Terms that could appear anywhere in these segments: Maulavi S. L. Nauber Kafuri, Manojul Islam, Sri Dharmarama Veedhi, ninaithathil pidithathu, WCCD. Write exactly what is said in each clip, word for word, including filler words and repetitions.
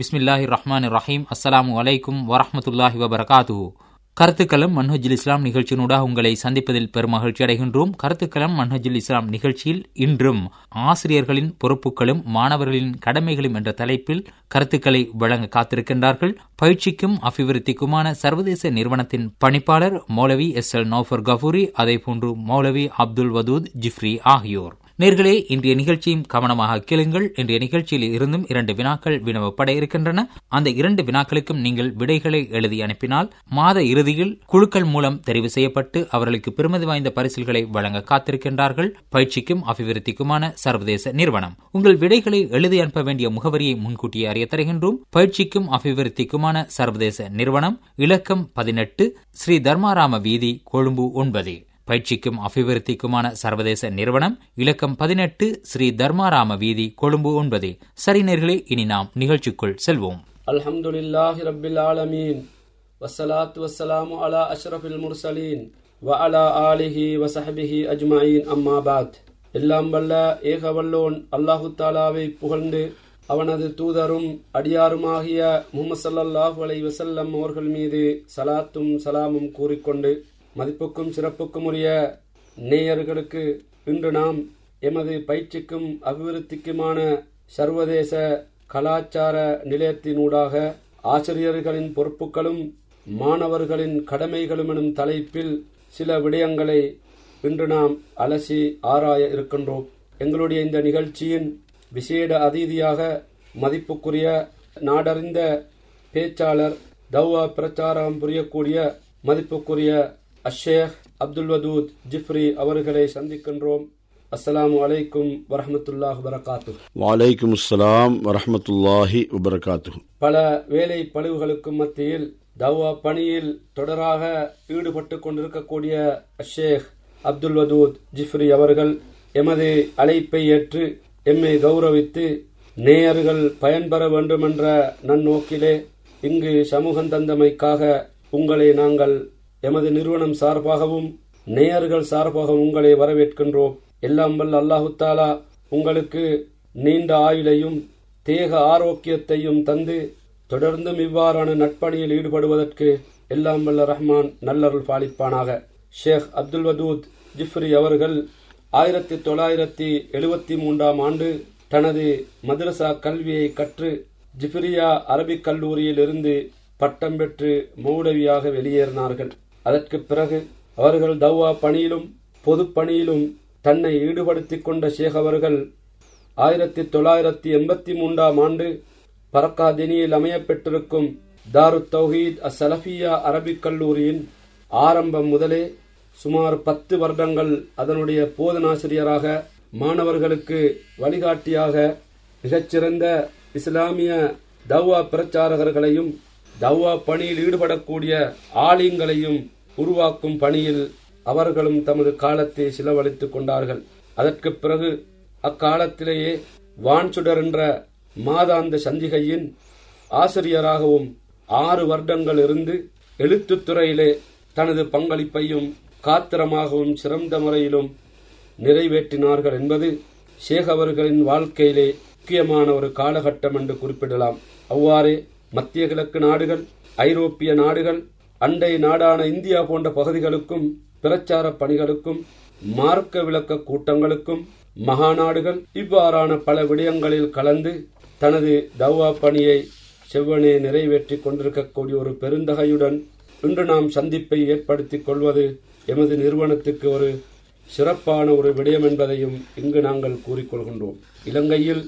பிஸ்மில்லாஹி ரஹ்மான் ரஹீம். அஸ்ஸலாமு அலைக்கும் வரஹ்மத்துல்லாஹி வபரகாத்து. கருத்துக்களம் மனோஜுல் இஸ்லாம் நிகழ்ச்சியினூடாக உங்களை சந்திப்பதில் பெரும் மகிழ்ச்சி அடைகின்றோம். கருத்துக்களம் மனோஜுல் இஸ்லாம் நிகழ்ச்சியில் இன்றும் ஆசிரியர்களின் பொறுப்புகளும் மாணவர்களின் கடமைகளும் என்ற தலைப்பில் கருத்துக்களை வழங்க காத்திருக்கின்றார்கள். பயிற்சிக்கும் அபிவிருத்திக்குமான சர்வதேச நிறுவனத்தின் பணிப்பாளர் மௌலவி எஸ் எல் நௌபர் கஃபூரி, அதேபோன்று மௌலவி அப்துல் வதூத் ஜிஃப்ரி ஆகியோர். நேர்களே, இன்றைய நிகழ்ச்சியும் கவனமாக கேளுங்கள். இன்றைய நிகழ்ச்சியில் இருந்தும் இரண்டு வினாக்கள் வினவப்பட இருக்கின்றன. அந்த இரண்டு வினாக்களுக்கும் நீங்கள் விடைகளை எழுதி அனுப்பினால் மாத இறுதியில் குழுக்கள் மூலம் தெரிவு செய்யப்பட்டு அவர்களுக்கு பெருமதி வாய்ந்த பரிசில்களை வழங்க காத்திருக்கின்றார்கள். பயிற்சிக்கும் அபிவிருத்திக்குமான சர்வதேச நிறுவனம். உங்கள் விடைகளை எழுதி அனுப்ப வேண்டிய முகவரியை முன்கூட்டியே அறிய தருகின்றோம். பயிற்சிக்கும் அபிவிருத்திக்குமான சர்வதேச நிறுவனம், இலக்கம் பதினெட்டு, ஸ்ரீ தர்மாராம வீதி, கொழும்பு ஒன்பது. பயிற்சிக்கும் அபிவிருத்திக்குமான சர்வதேச நிறுவனம், இலக்கம் பதினெட்டு, ஸ்ரீ தர்மாராம வீதி, கொழும்பு ஒன்பது. சரி நேர்களே, இனி நாம் நிகழ்ச்சிக்குள் செல்வோம். அல்ஹம்துலில்லாஹி ரப்பில் ஆலமீன், வஸ்ஸலாத்து வஸ்ஸலாமு அலா அஷ்ரஃபில் முர்ஸலீன், வ அலா ஆலிஹி வஸஹ்பிஹி அஜ்மஈன், அம்மா பாத். எல்லாம் வல்ல ஏக வல்லோன் அல்லாஹு தாலாவை புகழ்ந்து அவனது தூதரும் அடியாருமாகிய முஹம்மது ஸல்லல்லாஹு அலைஹி வஸல்லம் அவர்கள் மீது சலாத்தும் சலாமும் கூறிக்கொண்டு, மதிப்புக்கும் சிறப்புக்கும் உரிய நேயர்களுக்கு இன்று நாம் எமது பயிற்சிக்கும் அபிவிருத்திக்குமான சர்வதேச கலாச்சார நிலையத்தினூடாக ஆசிரியர்களின் பொறுப்புகளும் மாணவர்களின் கடமைகளும் எனும் தலைப்பில் சில விடயங்களை இன்று நாம் அலசி ஆராய இருக்கின்றோம். எங்களுடைய இந்த நிகழ்ச்சியின் விசேட அதிதியாக மதிப்புக்குரிய நாடறிந்த பேச்சாளர், தௌவா பிரச்சாரம் புரியக்கூடிய மதிப்புக்குரிய ஷேக் அப்துல் வதூத் ஜிஃப்ரி அவர்களை சந்திக்கின்றோம். அஸ்ஸலாமு அலைக்கும் வரஹ்மத்துல்லாஹி வபரகாத்துஹு. வலைக்கும் அஸ்ஸலாம் வரஹ்மத்துல்லாஹி வபரகாத்துஹு. பல வேலை பழுவுகளுக்கும் மத்தியில் தவா பணியில் தொடராக ஈடுபட்டு கொண்டிருக்கக்கூடிய ஷேக் அப்துல் வதூத் ஜிஃப்ரி அவர்கள் எமது அழைப்பை ஏற்று எம்மை கௌரவித்து நேயர்கள் பயன்பெற வேண்டும் என்ற நன்னோக்கிலே இங்கு சமூகம் தந்தமைக்காக உங்களை நாங்கள் எமது நிறுவனம் சார்பாகவும் நேயர்கள் சார்பாகவும் உங்களை வரவேற்கின்றோம். எல்லாம் வல்ல அல்லாஹு தாலா உங்களுக்கு நீண்ட ஆயுளையும் தேக ஆரோக்கியத்தையும் தந்து தொடர்ந்தும் இவ்வாறான நட்பணியில் ஈடுபடுவதற்கு எல்லாம் வல்ல ரஹ்மான் நல்லருள் பாலிப்பானாக. ஷேக் அப்துல் வதூத் ஜிஃப்ரி அவர்கள் ஆயிரத்தி தொள்ளாயிரத்தி எழுபத்தி மூன்றாம் ஆண்டு தனது மதரசா கல்வியை கற்று ஜிஃப்ரியா அரபிக் கல்லூரியில் இருந்து பட்டம் பெற்று மௌலவியாக வெளியேறினார்கள். அதற்கு பிறகு அவர்கள் தவ்வா பணியிலும் பொது பணியிலும் தன்னை ஈடுபடுத்திக் கொண்ட ஷேக் அவர்கள் ஆயிரத்தி தொள்ளாயிரத்தி எண்பத்தி மூன்றாம் ஆண்டு பரக்காதினியில் அமையப்பெற்றிருக்கும் தாரு தௌஹீத் அசலஃபியா அரபிக் கல்லூரியின் ஆரம்பம் முதலே சுமார் பத்து வருடங்கள் அதனுடைய போதனாசிரியராக, மாணவர்களுக்கு வழிகாட்டியாக, மிகச்சிறந்த இஸ்லாமிய தவ்வா பிரச்சாரகர்களையும் தவ்வா பணியில் ஈடுபடக்கூடிய ஆலிம்களையும் உருவாக்கும் பணியில் அவர்களும் தமது காலத்தை செலவழித்துக் கொண்டார்கள். அதற்கு பிறகு அக்காலத்திலேயே வான்சுடர் என்ற மாதாந்த சஞ்சிகையின் ஆசிரியராகவும் ஆறு வருடங்கள் இருந்து எழுத்துத் துறையிலே தனது பங்களிப்பையும் காத்திரமாகவும் சிறந்த முறையிலும் நிறைவேற்றினார்கள் என்பது ஷேக் அவர்களின் வாழ்க்கையிலே முக்கியமான ஒரு காலகட்டம் என்று குறிப்பிடலாம். அவ்வாறே மத்திய கிழக்கு நாடுகள், ஐரோப்பிய நாடுகள், அண்டை நாடான இந்தியா போன்ற பகுதிகளுக்கும் பிரச்சார பணிகளுக்கும், மார்க்க விளக்க கூட்டங்களுக்கும், மகாநாடுகள் இவ்வாறான பல விடயங்களில் கலந்து தனது தவா பணியை செவ்வனே நிறைவேற்றி கொண்டிருக்கக்கூடிய ஒரு பெருந்தகையுடன் இன்று நாம் சந்திப்பை ஏற்படுத்திக் கொள்வது எமது நிறுவனத்துக்கு ஒரு சிறப்பான ஒரு விடயம் என்பதையும் இங்கு நாங்கள் கூறிக்கொள்கின்றோம். இலங்கையில்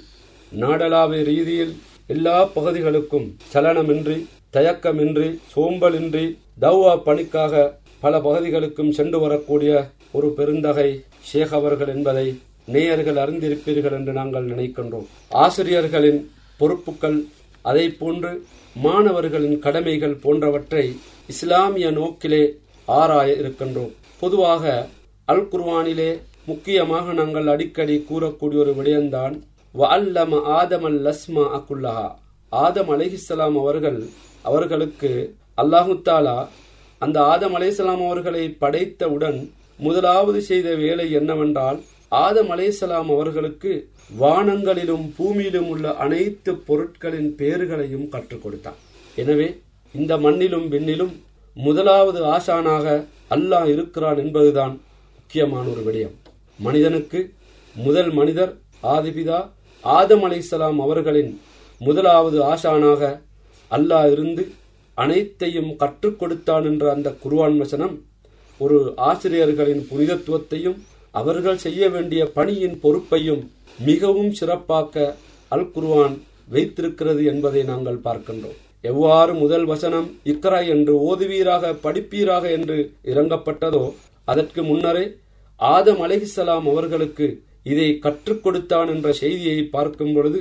நாடளாவிய ரீதியில் எல்லா பகுதிகளுக்கும் சலனமின்றி, தயக்கமின்றி, சோம்பலின்றி தவ்வா பணிக்காக பல பகுதிகளுக்கும் சென்று வரக்கூடிய ஒரு பெருந்தகை ஷேக் அவர்கள் என்பதை நேயர்கள் அறிந்திருப்பீர்கள் என்று நாங்கள் நினைக்கின்றோம். ஆசிரியர்களின் பொறுப்புகள், அதை போன்று மாணவர்களின் கடமைகள் போன்றவற்றை இஸ்லாமிய நோக்கிலே ஆராய இருக்கின்றோம். பொதுவாக அல் குர்ஆனிலே முக்கியமாக நாங்கள் அடிக்கடி கூறக்கூடிய ஒரு விடயம்தான், வஅல்லம ஆதமல் லஸ்மா அக்குல்லஹா. ஆதம் அலைஹிஸ்ஸலாம் அவர்கள் அவர்களுக்கு அல்லாஹு தாலா அந்த ஆதம் அலைஹிஸ்ஸலாம் அவர்களை படைத்தவுடன் முதலாவது செய்த வேலை என்னவென்றால் ஆதம் அலைஹிஸ்ஸலாம் அவர்களுக்கு வானங்களிலும் பூமியிலும் உள்ள அனைத்து பொருட்களின் பெயர்களையும் கற்றுக் கொடுத்தான். எனவே இந்த மண்ணிலும் விண்ணிலும் முதலாவது ஆசானாக அல்லாஹ் இருக்கிறான் என்பதுதான் முக்கியமான ஒரு விடயம். மனிதனுக்கு முதல் மனிதர் ஆதிபிதா ஆதம் அலைஹிஸ்ஸலாம் அவர்களின் முதலாவது ஆசானாக அல்லாஹ் இருந்து அனைத்தையும் கற்றுக் கொடுத்தான் என்ற அந்த குர்ஆன் வசனம் ஒரு ஆசிரியர்களின் புனிதத்துவத்தையும் அவர்கள் செய்ய வேண்டிய பணியின் பொறுப்பையும் மிகவும் சிறப்பாக்க அல் குர்ஆன் வைத்திருக்கிறது என்பதை நாங்கள் பார்க்கின்றோம். எவ்வாறு முதல் வசனம் இக்ரா என்று ஓதுவீராக படிப்பீராக என்று இறங்கப்பட்டதோ அதற்கு முன்னரே ஆதம் அலைஹிஸ்ஸலாம் அவர்களுக்கு இதை கற்றுக் கொடுத்தான் என்ற செய்தியை பார்க்கும் பொழுது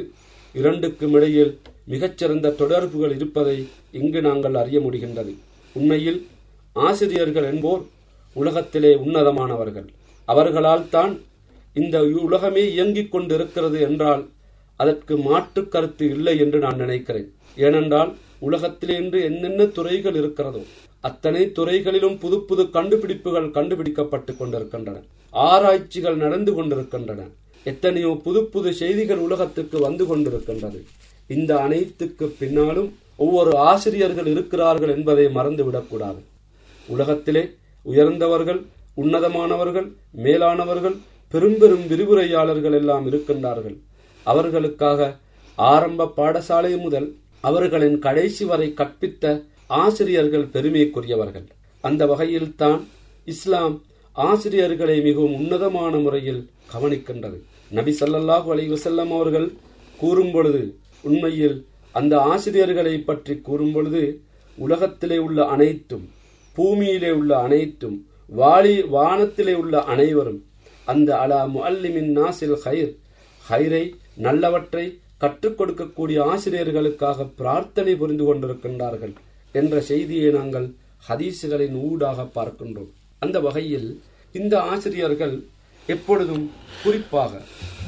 இரண்டுக்கும் இடையில் மிகச்சிறந்த தொடர்புகள் இருப்பதை இங்கு நாங்கள் அறிய முடிகின்றது. உண்மையில் ஆசிரியர்கள் என்போர் உலகத்திலே உன்னதமானவர்கள். அவர்களால் தான் இந்த உலகமே இயங்கிக் கொண்டிருக்கிறது என்றால் அதற்கு மாற்று கருத்து இல்லை என்று நான் நினைக்கிறேன். ஏனென்றால் உலகத்திலே இன்று என்னென்ன துறைகள் இருக்கிறதோ அத்தனை துறைகளிலும் புது புது கண்டுபிடிப்புகள் கண்டுபிடிக்கப்பட்டு கொண்டிருக்கின்றன, ஆராய்ச்சிகள் நடந்து கொண்டிருக்கின்றன, எத்தனையோ புது புது செய்திகள் உலகத்துக்கு வந்து கொண்டிருக்கின்றது. இந்த அனைத்துக்கு பின்னாலும் ஒவ்வொரு ஆசிரியர்கள் இருக்கிறார்கள் என்பதை மறந்துவிடக்கூடாது. உலகத்திலே உயர்ந்தவர்கள், உன்னதமானவர்கள், மேலானவர்கள், பெரும் பெரும் விரிவுரையாளர்கள் எல்லாம் இருக்கின்றார்கள். அவர்களுக்காக ஆரம்ப பாடசாலை முதல் அவர்களின் கடைசி வரை கற்பித்த ஆசிரியர்கள் பெருமைக்குரியவர்கள். அந்த வகையில் தான் இஸ்லாம் ஆசிரியர்களை மிகவும் உன்னதமான முறையில் கவனிக்கின்றது. நபி ஸல்லல்லாஹு அலைஹி வஸல்லம் அவர்கள் கூறும் பொழுது, உண்மையில் அந்த ஆசிரியர்களை பற்றி கூறும் பொழுது, உலகத்திலே உள்ள அனைத்தும், பூமியிலே உள்ள அனைத்தும், வாலி வானத்திலே உள்ள அனைவரும் அந்த அலா முஅல்லிமின் நாஸில் ஹைர், ஹைரை நல்லவற்றை கற்றுக் கொடுக்கக்கூடிய ஆசிரியர்களுக்காக பிரார்த்தனை புரிந்து கொண்டிருக்கின்றார்கள் என்ற செய்தியை நாங்கள் ஹதீசுகளின் ஊடாக பார்க்கின்றோம். அந்த வகையில் இந்த ஆசிரியர்கள் எப்பொழுதும், குறிப்பாக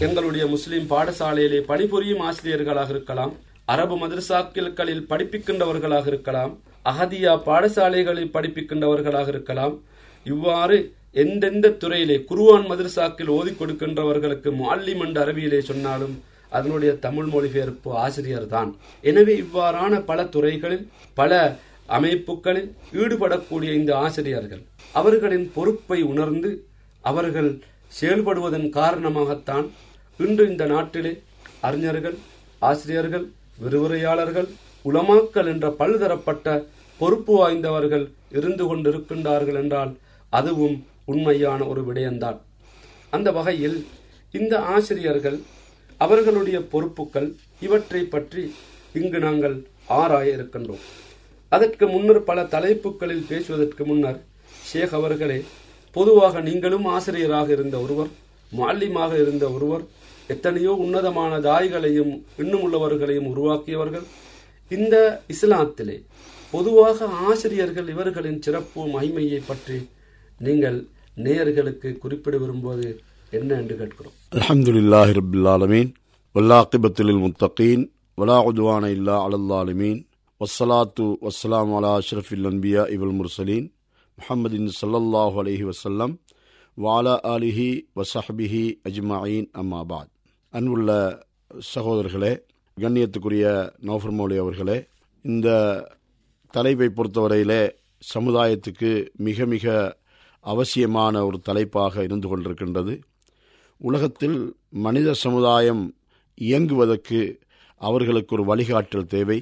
எங்களுடைய முஸ்லிம் பாடசாலையிலே பணிபுரியும் ஆசிரியர்களாக இருக்கலாம், அரபு மதரசாக்களில் படிப்பிக்கின்றவர்களாக இருக்கலாம், அஹதியா பாடசாலைகளில் படிப்பிக்கின்றவர்களாக இருக்கலாம், இவ்வாறு எந்தெந்த துறையிலே குர்ஆன் மதரசாக்கில் ஓதி கொடுக்கின்றவர்களுக்கு முஅல்லிம் என்ற அரபியிலே சொன்னாலும் அதனுடைய தமிழ் மொழிபெயர்ப்பு ஆசிரியர் தான். எனவே இவ்வாறான பல துறைகளில், பல அமைப்புகளில் ஈடுபடக்கூடிய இந்த ஆசிரியர்கள் அவர்களின் பொறுப்பை உணர்ந்து அவர்கள் செயல்படுவதன் காரணமாகத்தான் இன்று இந்த நாட்டிலே அறிஞர்கள், ஆசிரியர்கள், விரிவுரையாளர்கள், உலமாக்கள் என்ற பல்தரப்பட்ட பொறுப்பு வாய்ந்தவர்கள் இருந்து கொண்டிருக்கின்றார்கள் என்றால் அதுவும் உண்மையான ஒரு விடயம்தான். அந்த வகையில் இந்த ஆசிரியர்கள் அவர்களுடைய பொறுப்புகள் இவற்றை பற்றி இங்கு நாங்கள் ஆராய இருக்கின்றோம். அதற்கு முன்னர் பல தலைப்புகளில் பேசுவதற்கு முன்னர், ஷேக் அவர்களே, பொதுவாக நீங்களும் ஆசிரியராக இருந்த ஒருவர், முஅல்லிமாக இருந்த ஒருவர், எத்தனையோ உன்னதமான தாய்களையும் இன்னும் உள்ளவர்களையும் உருவாக்கியவர்கள். இந்த இஸ்லாத்திலே பொதுவாக ஆசிரியர்கள் இவர்களின் சிறப்பு மகிமையை பற்றி நீங்கள் நேயர்களுக்கு குறிப்பிட விரும்புவது என்ன என்று கேட்கிறோம். அல்ஹம்துலில்லாஹி ரப்பில் ஆலமீன், வல்லாகிபத்துல் முத்தகீன், வலா உத்வான இல்லா அலல் ஆலமீன், வஸ்ஸலாத்து வஸ்ஸலாம் அலா அஷ்ரஃபில் அன்பியா இவல் முர்சலீன், முஹம்மதின் ஸல்லல்லாஹு அலைஹி வஸல்லம், வாலா ஆலிஹி வஸஹ்பிஹி அஜ்மஈன், அம்மா பாத். அன்புள்ள சகோதரர்களே, கண்ணியத்துக்குரிய நௌஃபர் மௌலவி அவர்களே, இந்த தலைப்பை பொறுத்தவரையிலே சமுதாயத்துக்கு மிக மிக அவசியமான ஒரு தலைப்பாக இருந்து கொண்டிருக்கின்றது. உலகத்தில் மனித சமுதாயம் இயங்குவதற்கு அவர்களுக்கு ஒரு வழிகாட்டல் தேவை.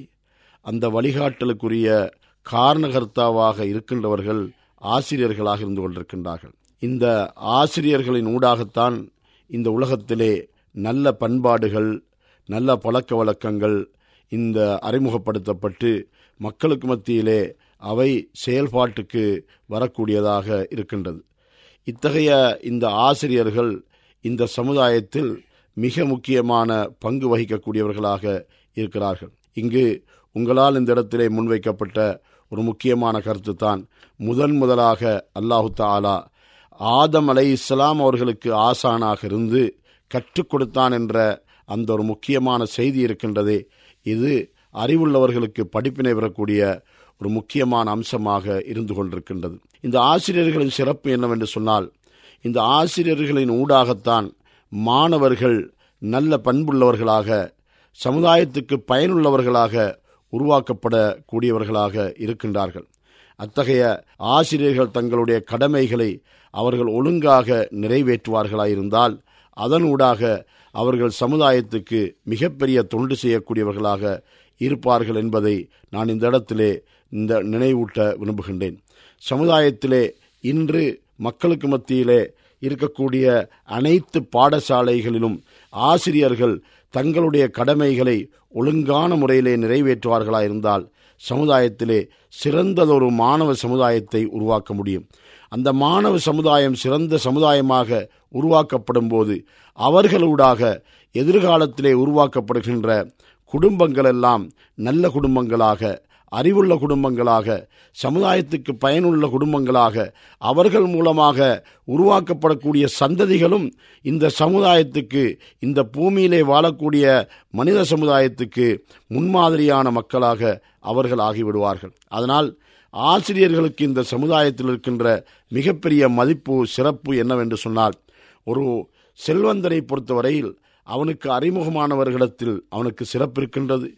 அந்த வழிகாட்டலுக்குரிய காரணகர்த்தாவாக இருக்கின்றவர்கள் ஆசிரியர்களாக இருந்து கொண்டிருக்கின்றார்கள். இந்த ஆசிரியர்களின் ஊடாகத்தான் இந்த உலகத்திலே நல்ல பண்பாடுகள், நல்ல பழக்க வழக்கங்கள் இந்த அறிமுகப்படுத்தப்பட்டு மக்களுக்கு மத்தியிலே அவை செயல்பாட்டுக்கு வரக்கூடியதாக இருக்கின்றது. இத்தகைய இந்த ஆசிரியர்கள் இந்த சமுதாயத்தில் மிக முக்கியமான பங்கு வகிக்கக்கூடியவர்களாக இருக்கிறார்கள். இங்கு உங்களால் இந்த இடத்திலே முன்வைக்கப்பட்ட ஒரு முக்கியமான கருத்து தான், முதன் முதலாக அல்லாஹு தாலா ஆதம் அலைஹிஸ்ஸலாம் அவர்களுக்கு ஆசானாக இருந்து கற்றுக் கொடுத்தான் என்ற அந்த ஒரு முக்கியமான செய்தி இருக்கின்றதே, இது அறிவுள்ளவர்களுக்கு படிப்பினை பெறக்கூடிய ஒரு முக்கியமான அம்சமாக இருந்து கொண்டிருக்கின்றது. இந்த ஆசிரியர்களின் சிறப்பு என்னவென்று சொன்னால், இந்த ஆசிரியர்களின் ஊடாகத்தான் மாணவர்கள் நல்ல பண்புள்ளவர்களாக, சமுதாயத்துக்கு பயனுள்ளவர்களாக உருவாக்கப்படக்கூடியவர்களாக இருக்கின்றார்கள். அத்தகைய ஆசிரியர்கள் தங்களுடைய கடமைகளை அவர்கள் ஒழுங்காக நிறைவேற்றுவார்களாயிருந்தால் அதனூடாக அவர்கள் சமுதாயத்துக்கு மிகப்பெரிய தொண்டு செய்யக்கூடியவர்களாக இருப்பார்கள் என்பதை நான் இந்த இடத்திலே இந்த நினைவூட்ட விரும்புகின்றேன். சமுதாயத்திலே இன்று மக்களுக்கு மத்தியிலே இருக்கக்கூடிய அனைத்து பாடசாலைகளிலும் ஆசிரியர்கள் தங்களுடைய கடமைகளை ஒழுங்கான முறையிலே நிறைவேற்றுவார்களாயிருந்தால் சமுதாயத்திலே சிறந்ததொரு மாணவ சமுதாயத்தை உருவாக்க முடியும். அந்த மாணவ சமுதாயம் சிறந்த சமுதாயமாக உருவாக்கப்படும் போது அவர்களூடாக எதிர்காலத்திலே உருவாக்கப்படுகின்ற குடும்பங்களெல்லாம் நல்ல குடும்பங்களாக, அறிவுள்ள குடும்பங்களாக, சமுதாயத்துக்கு பயனுள்ள குடும்பங்களாக, அவர்கள் மூலமாக உருவாக்கப்படக்கூடிய சந்ததிகளும் இந்த சமுதாயத்துக்கு, இந்த பூமியிலே வாழக்கூடிய மனித சமுதாயத்துக்கு முன்மாதிரியான மக்களாக அவர்கள் ஆகிவிடுவார்கள். அதனால் ஆசிரியர்களுக்கு இந்த சமுதாயத்தில் இருக்கின்ற மிகப்பெரிய மதிப்பு சிறப்பு என்னவென்று சொன்னால், ஒரு செல்வந்தரை பொறுத்தவரையில் அவனுக்கு அறிமுகமானவர்களிடத்தில் அவனுக்கு சிறப்பு இருக்கின்றது,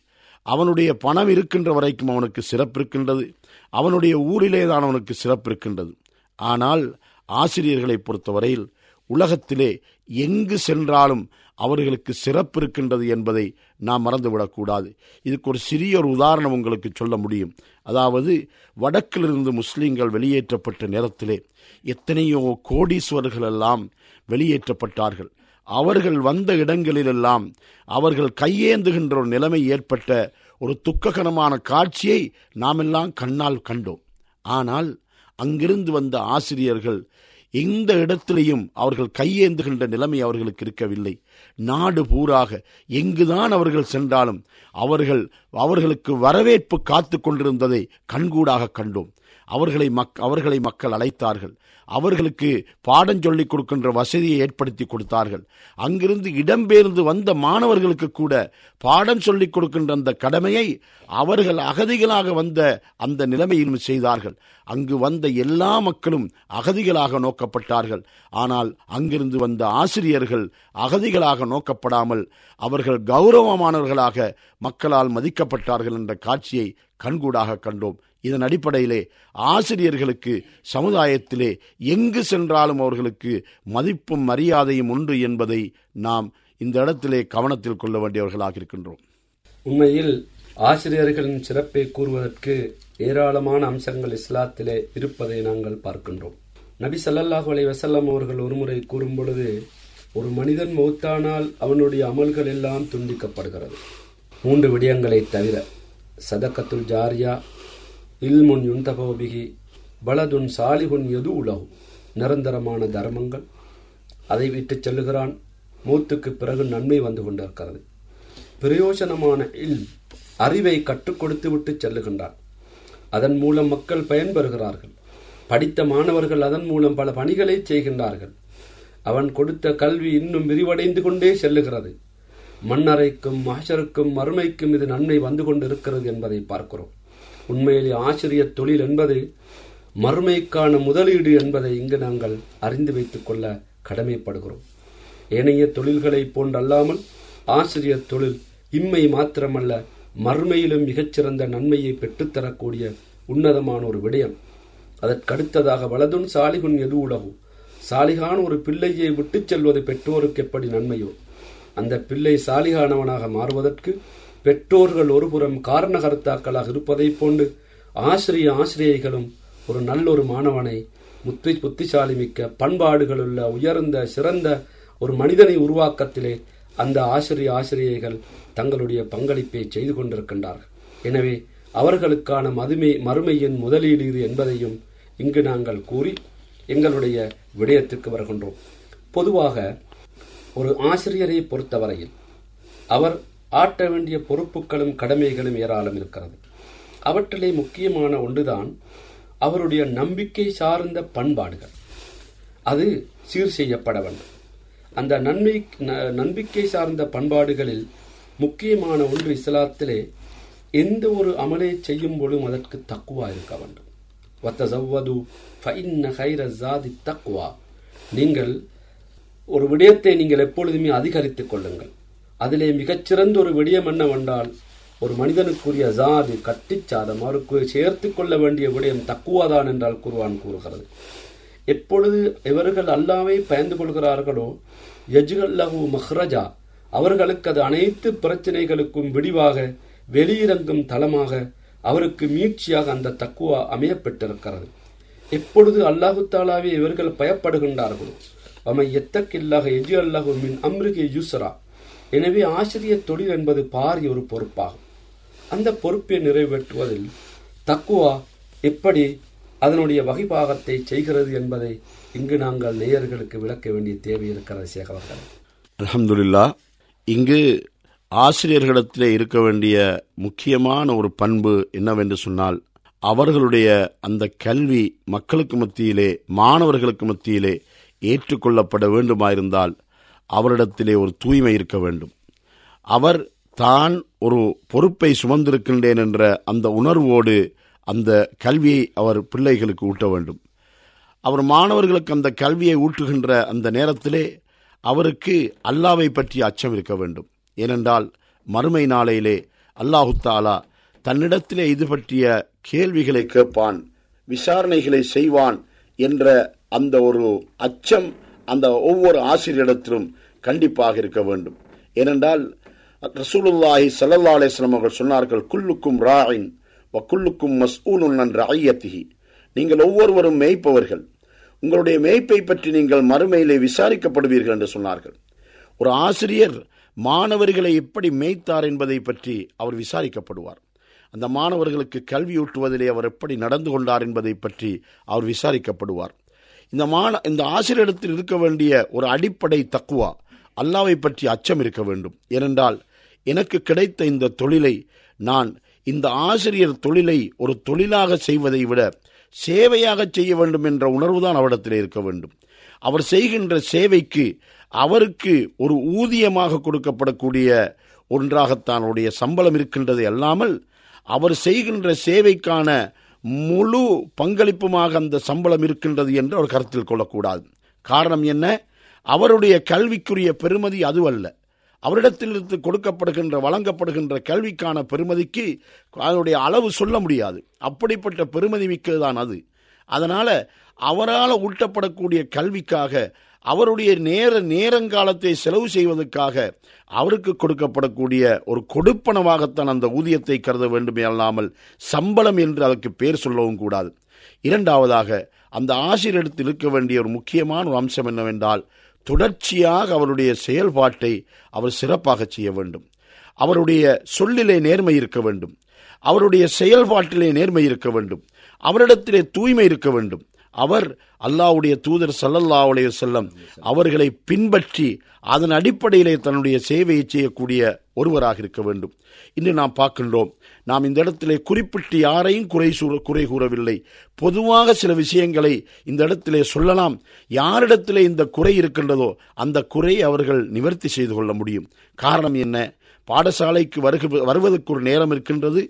அவனுடைய பணம் இருக்கின்ற வரைக்கும் அவனுக்கு சிறப்பு இருக்கின்றது, அவனுடைய ஊரிலே தான் அவனுக்கு சிறப்பு இருக்கின்றது. ஆனால் ஆசிரியர்களை பொறுத்தவரையில் உலகத்திலே எங்கு சென்றாலும் அவர்களுக்கு சிறப்பு இருக்கின்றது என்பதை நாம் மறந்துவிடக்கூடாது. இதுக்கு ஒரு சிறிய ஒரு உதாரணம் உங்களுக்கு சொல்ல முடியும். அதாவது வடக்கிலிருந்து முஸ்லீம்கள் வெளியேற்றப்பட்ட நேரத்திலே எத்தனையோ கோடீஸ்வரர்கள் எல்லாம் வெளியேற்றப்பட்டார்கள். அவர்கள் வந்த இடங்களிலெல்லாம் அவர்கள் கையேந்துகின்ற ஒரு நிலைமை ஏற்பட்ட ஒரு துக்ககரமான காட்சியை நாமெல்லாம் கண்ணால் கண்டோம். ஆனால் அங்கிருந்து வந்த ஆசிரியர்கள் எந்த இடத்திலையும் அவர்கள் கையேந்துகின்ற நிலைமை அவர்களுக்கு இருக்கவில்லை. நாடு பூராக எங்குதான் அவர்கள் சென்றாலும் அவர்கள் அவர்களுக்கு வரவேற்பு காத்து கொண்டிருந்ததை கண்கூடாக கண்டோம். அவர்களை மக் அவர்களை மக்கள் அழைத்தார்கள், அவர்களுக்கு பாடம் சொல்லிக் கொடுக்கின்ற வசதியை ஏற்படுத்தி கொடுத்தார்கள். அங்கிருந்து இடம்பெயர்ந்து வந்த மாணவர்களுக்கு கூட பாடம் சொல்லிக் கொடுக்கின்ற அந்த கடமையை அவர்கள் அகதிகளாக வந்த அந்த நிலைமையிலும் செய்தார்கள். அங்கு வந்த எல்லா மக்களும் அகதிகளாக நோக்கப்பட்டார்கள். ஆனால் அங்கிருந்து வந்த ஆசிரியர்கள் அகதிகளாக நோக்கப்படாமல் அவர்கள் கௌரவமானவர்களாக மக்களால் மதிக்கப்பட்டார்கள் என்ற காட்சியை கண்கூடாக கண்டோம். இதன் அடிப்படையிலே ஆசிரியர்களுக்கு சமுதாயத்திலே எங்கு சென்றாலும் அவர்களுக்கு மதிப்பும் மரியாதையும் உண்டு என்பதை நாம் இந்த இடத்திலே கவனத்தில் கொள்ள வேண்டியவர்களாக இருக்கின்றோம். உண்மையில் ஆசிரியர்களின் சிறப்பை கூறுவதற்கு ஏராளமான அம்சங்கள் இஸ்லாத்திலே இருப்பதை நாங்கள் பார்க்கின்றோம். நபி ஸல்லல்லாஹு அலைஹி வஸல்லம் அவர்கள் ஒருமுறை கூறும் பொழுது, ஒரு மனிதன் மௌத்தானால் அவனுடைய அமல்கள் எல்லாம் துண்டிக்கப்படுகிறது, மூன்று விடயங்களை தவிர. சதக்கத்துல் ஜாரியா, இல்முன் யுந்தபோபிகி, பலதுன் சாலிகுன் எது உலகு, நிரந்தரமான தர்மங்கள், அதை விட்டு செல்லுகிறான், மூத்துக்கு பிறகு நன்மை வந்து கொண்டிருக்கிறது. பிரயோஜனமான இல், அறிவை கற்றுக் கொடுத்து விட்டு செல்லுகின்றான், அதன் மூலம் மக்கள் பயன்பெறுகிறார்கள், படித்த மாணவர்கள் அதன் மூலம் பல பணிகளை செய்கின்றார்கள், அவன் கொடுத்த கல்வி இன்னும் விரிவடைந்து கொண்டே செல்லுகிறது, மன்னரைக்கும் மகசருக்கும் மறுமைக்கும் இது நன்மை வந்து கொண்டிருக்கிறது என்பதை பார்க்கிறோம். உண்மையிலே ஆசிரியர் தொழில் என்பது மறுமைக்கான முதலீடு என்பதை இங்கு நாங்கள் அறிந்து வைத்துக் கொள்ள கடமைப்படுகிறோம். ஏனைய தொழில்களை போன்றல்லாமல் ஆசிரியர் தொழில் இம்மை மாத்திரமல்ல மறுமையிலும் மிகச்சிறந்த நன்மையை பெற்றுத்தரக்கூடிய உன்னதமான ஒரு விடயம். அதற்கடுத்ததாக வலதுன் சாலிகுன் எது உலகு, சாலிகான ஒரு பிள்ளையை விட்டு செல்வது பெற்றோருக்கு எப்படி நன்மையோ அந்த பிள்ளை சாலிகானவனாக மாறுவதற்கு பெற்றோர்கள் ஒருபுறம் காரணகர்த்தாக்களாக இருப்பதை போன்று ஆசிரிய ஆசிரியைகளும் ஒரு நல்லொரு மாணவனை முத்தி புத்திசாலிமிக்க பண்பாடுகளுள்ள உயர்ந்த சிறந்த ஒரு மனிதனை உருவாக்கத்திலே அந்த ஆசிரிய ஆசிரியைகள் தங்களுடைய பங்களிப்பை செய்து கொண்டிருக்கின்றார்கள். எனவே அவர்களுக்கான மதுமை மறுமையின் முதலீடு இது என்பதையும் இங்கு நாங்கள் கூறி எங்களுடைய விடயத்திற்கு வருகின்றோம். பொதுவாக ஒரு ஆசிரியரை பொறுத்தவரையில் அவர் ஆற்ற வேண்டிய பொறுப்புகளும் கடமைகளும் ஏராளம் இருக்கிறது. அவற்றிலே முக்கியமான ஒன்றுதான் அவருடைய நம்பிக்கை சார்ந்த பண்பாடுகள். அது சீர் செய்யப்பட வேண்டும். அந்த நன்மை நம்பிக்கை சார்ந்த பண்பாடுகளில் முக்கியமான ஒன்று இஸ்லாத்திலே எந்த ஒரு அமலை செய்யும் பொழுதும் அதற்கு தக்குவா இருக்க வேண்டும். வத்தஸவ்வது ஃபஇன்ன கைர ஸாதி தக்வா. நீங்கள் ஒரு விடயத்தை நீங்கள் எப்பொழுதுமே அதிகரித்துக் கொள்ளுங்கள். அதிலே மிகச்சிறந்த ஒரு விடயம் என்னவென்றால், ஒரு மனிதனுக்குரிய ஜாது கட்டிச்சாதம் அவருக்கு சேர்த்து கொள்ள வேண்டிய விடயம் தக்குவாதான் என்றால் குர்ஆன் கூறுகிறது. எப்பொழுது இவர்கள் அல்லாஹ்வை பயந்து கொள்கிறார்களோ யஜ்அல் லஹு மஹ்ரஜா, அவர்களுக்கு அது அனைத்து பிரச்சனைகளுக்கும் விடிவாக வெளியிறங்கும் தளமாக அவருக்கு மீட்சியாக அந்த தக்குவா அமையப்பட்டிருக்கிறது. எப்பொழுது அல்லாஹு தாலாவே இவர்கள் பயப்படுகின்றார்களோ அமை எத்தக்கில்லாக எஜி அல்லாஹு மின் அம்ருகி யூஸ்ரா. எனவே ஆசிரிய தொழில் என்பது பாரிய ஒரு பொறுப்பாகும். அந்த பொறுப்பை நிறைவேற்றுவதில் தக்குவா எப்படி அதனுடைய வகைபாகத்தை செய்கிறது என்பதை இங்கு நாங்கள் நேயர்களுக்கு விளக்க வேண்டிய தேவை இருக்கிறது. சேகவர்கள் அல்ஹம்துலில்லா, இங்கு ஆசிரியர்களிடத்திலே இருக்க வேண்டிய முக்கியமான ஒரு பண்பு என்னவென்று சொன்னால், அவர்களுடைய அந்த கல்வி மக்களுக்கு மத்தியிலே மாணவர்களுக்கு மத்தியிலே ஏற்றுக்கொள்ளப்பட வேண்டுமாயிருந்தால் அவரிடத்திலே ஒரு தூய்மை இருக்க வேண்டும். அவர் தான் ஒரு பொறுப்பை சுமந்திருக்கின்றேன் என்ற அந்த உணர்வோடு அந்த கல்வியை அவர் பிள்ளைகளுக்கு ஊட்ட வேண்டும். அவர் மாணவர்களுக்கு அந்த கல்வியை ஊற்றுகின்ற அந்த நேரத்திலே அவருக்கு அல்லாஹ்வை பற்றி அச்சம் இருக்க வேண்டும். ஏனென்றால் மறுமை நாளையிலே அல்லாஹு தாலா தன்னிடத்திலே இது பற்றிய கேள்விகளை கேட்பான், விசாரணைகளை செய்வான் என்ற அந்த ஒரு அச்சம் அந்த ஒவ்வொரு ஆசிரியரிடத்திலும் கண்டிப்பாக இருக்க வேண்டும். ஏனென்றால் ரசூலுல்லாஹி ஸல்லல்லாஹு அலைஹி வஸல்லம் அவர்கள் சொன்னார்கள், குல்லுக்கும் ராயின் வ குல்லுக்கும் மஸ்ஊலுன் அன் ரஅய்யத்திஹி. நீங்கள் ஒவ்வொருவரும் மேய்ப்பவர்கள், உங்களுடைய மேய்ப்பை பற்றி நீங்கள் மறுமையிலே விசாரிக்கப்படுவீர்கள் என்று சொன்னார்கள். ஒரு ஆசிரியர் மாணவர்களை எப்படி மேய்த்தார் என்பதை பற்றி அவர் விசாரிக்கப்படுவார். அந்த மாணவர்களுக்கு கல்வியூட்டுவதிலே அவர் எப்படி நடந்து கொண்டார் என்பதை பற்றி அவர் விசாரிக்கப்படுவார். இந்த மான இந்த ஆசிரியரிடத்தில் இருக்க வேண்டிய ஒரு அடிப்படை தக்குவா, அல்லாஹ்வை பற்றி அச்சம் இருக்க வேண்டும். ஏனென்றால் எனக்கு கிடைத்த இந்த தொழிலை நான் இந்த ஆசிரியர் தொழிலை ஒரு தொழிலாக செய்வதை விட சேவையாக செய்ய வேண்டும் என்ற உணர்வுதான் அவரிடத்தில் இருக்க வேண்டும். அவர் செய்கின்ற சேவைக்கு அவருக்கு ஒரு ஊதியமாக கொடுக்கப்படக்கூடிய ஒன்றாகத்தான் அவருடைய சம்பளம் இருக்கின்றதை அல்லாமல் அவர் செய்கின்ற சேவைக்கான முழு பங்களிப்புமாக அந்த சம்பளம் இருக்கின்றது என்று அவர் கருத்தில் கொள்ளக்கூடாது. காரணம் என்ன? அவருடைய கல்விக்குரிய பெருமதி அதுவல்ல. அவரிடத்திலிருந்து கொடுக்கப்படுகின்ற வழங்கப்படுகின்ற கல்விக்கான பெருமதிக்கு அதனுடைய அளவு சொல்ல முடியாது. அப்படிப்பட்ட பெருமதி மிக்கதுதான் அது. அதனால் அவரால் ஊட்டப்படக்கூடிய கல்விக்காக அவருடைய நேர நேரங்காலத்தை செலவு செய்வதற்காக அவருக்கு கொடுக்கப்படக்கூடிய ஒரு கொடுப்பனவாகத்தான் அந்த ஊதியத்தை கருத வேண்டுமே அல்லாமல் சம்பளம் என்று அதற்கு பேர் சொல்லவும் கூடாது. இரண்டாவதாக, அந்த ஆசிரியரிடத்தில் இருக்க வேண்டிய ஒரு முக்கியமான ஒரு அம்சம் என்னவென்றால், தொடர்ச்சியாக அவருடைய செயல்பாட்டை அவர் சிறப்பாக செய்ய வேண்டும். அவருடைய சொல்லிலே நேர்மை இருக்க வேண்டும். அவருடைய செயல்பாட்டிலே நேர்மை இருக்க வேண்டும். அவரிடத்திலே தூய்மை இருக்க வேண்டும். அவர் அல்லாஹ்வுடைய தூதர் ஸல்லல்லாஹு அலைஹி வஸல்லம் அவர்களை பின்பற்றி அதன் அடிப்படையிலே தன்னுடைய சேவையை செய்யக்கூடிய ஒருவராக இருக்க வேண்டும். இன்று நாம் பார்க்கின்றோம். நாம் இந்த இடத்திலே குறிப்பிட்டு யாரையும் குறை குறை கூறவில்லை. பொதுவாக சில விஷயங்களை இந்த இடத்திலே சொல்லலாம். யாரிடத்திலே இந்த குறை இருக்கின்றதோ அந்த குறையை அவர்கள் நிவர்த்தி செய்து கொள்ள முடியும். காரணம் என்ன? பாடசாலைக்கு வருவதற்கு ஒரு நேரம் இருக்கின்றது.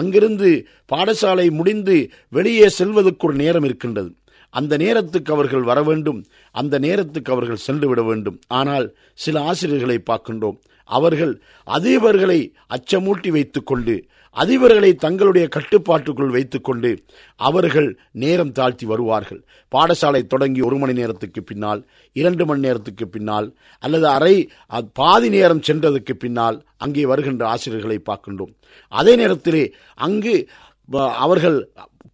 அங்கிருந்து பாடசாலை முடிந்து வெளியே செல்வதற்கு ஒரு நேரம் இருக்கின்றது. அந்த நேரத்துக்கு அவர்கள் வர வேண்டும். அந்த நேரத்துக்கு அவர்கள் சென்று விட வேண்டும். ஆனால் சில ஆசிரியர்களை பார்க்கின்றோம். அவர்கள் அதிபர்களை அச்சமூட்டி வைத்துக்கொண்டு அதிபர்களை தங்களுடைய கட்டுப்பாட்டுக்குள் வைத்துக்கொண்டு அவர்கள் நேரம் தாழ்த்தி வருவார்கள். பாடசாலை தொடங்கி ஒரு மணி நேரத்துக்கு பின்னால், இரண்டு மணி நேரத்துக்கு பின்னால், அல்லது அரை பாதி நேரம் சென்றதுக்கு பின்னால் அங்கே வருகின்ற ஆசிரியர்களை பார்க்கின்றோம். அதே நேரத்திலே அங்கு அவர்கள்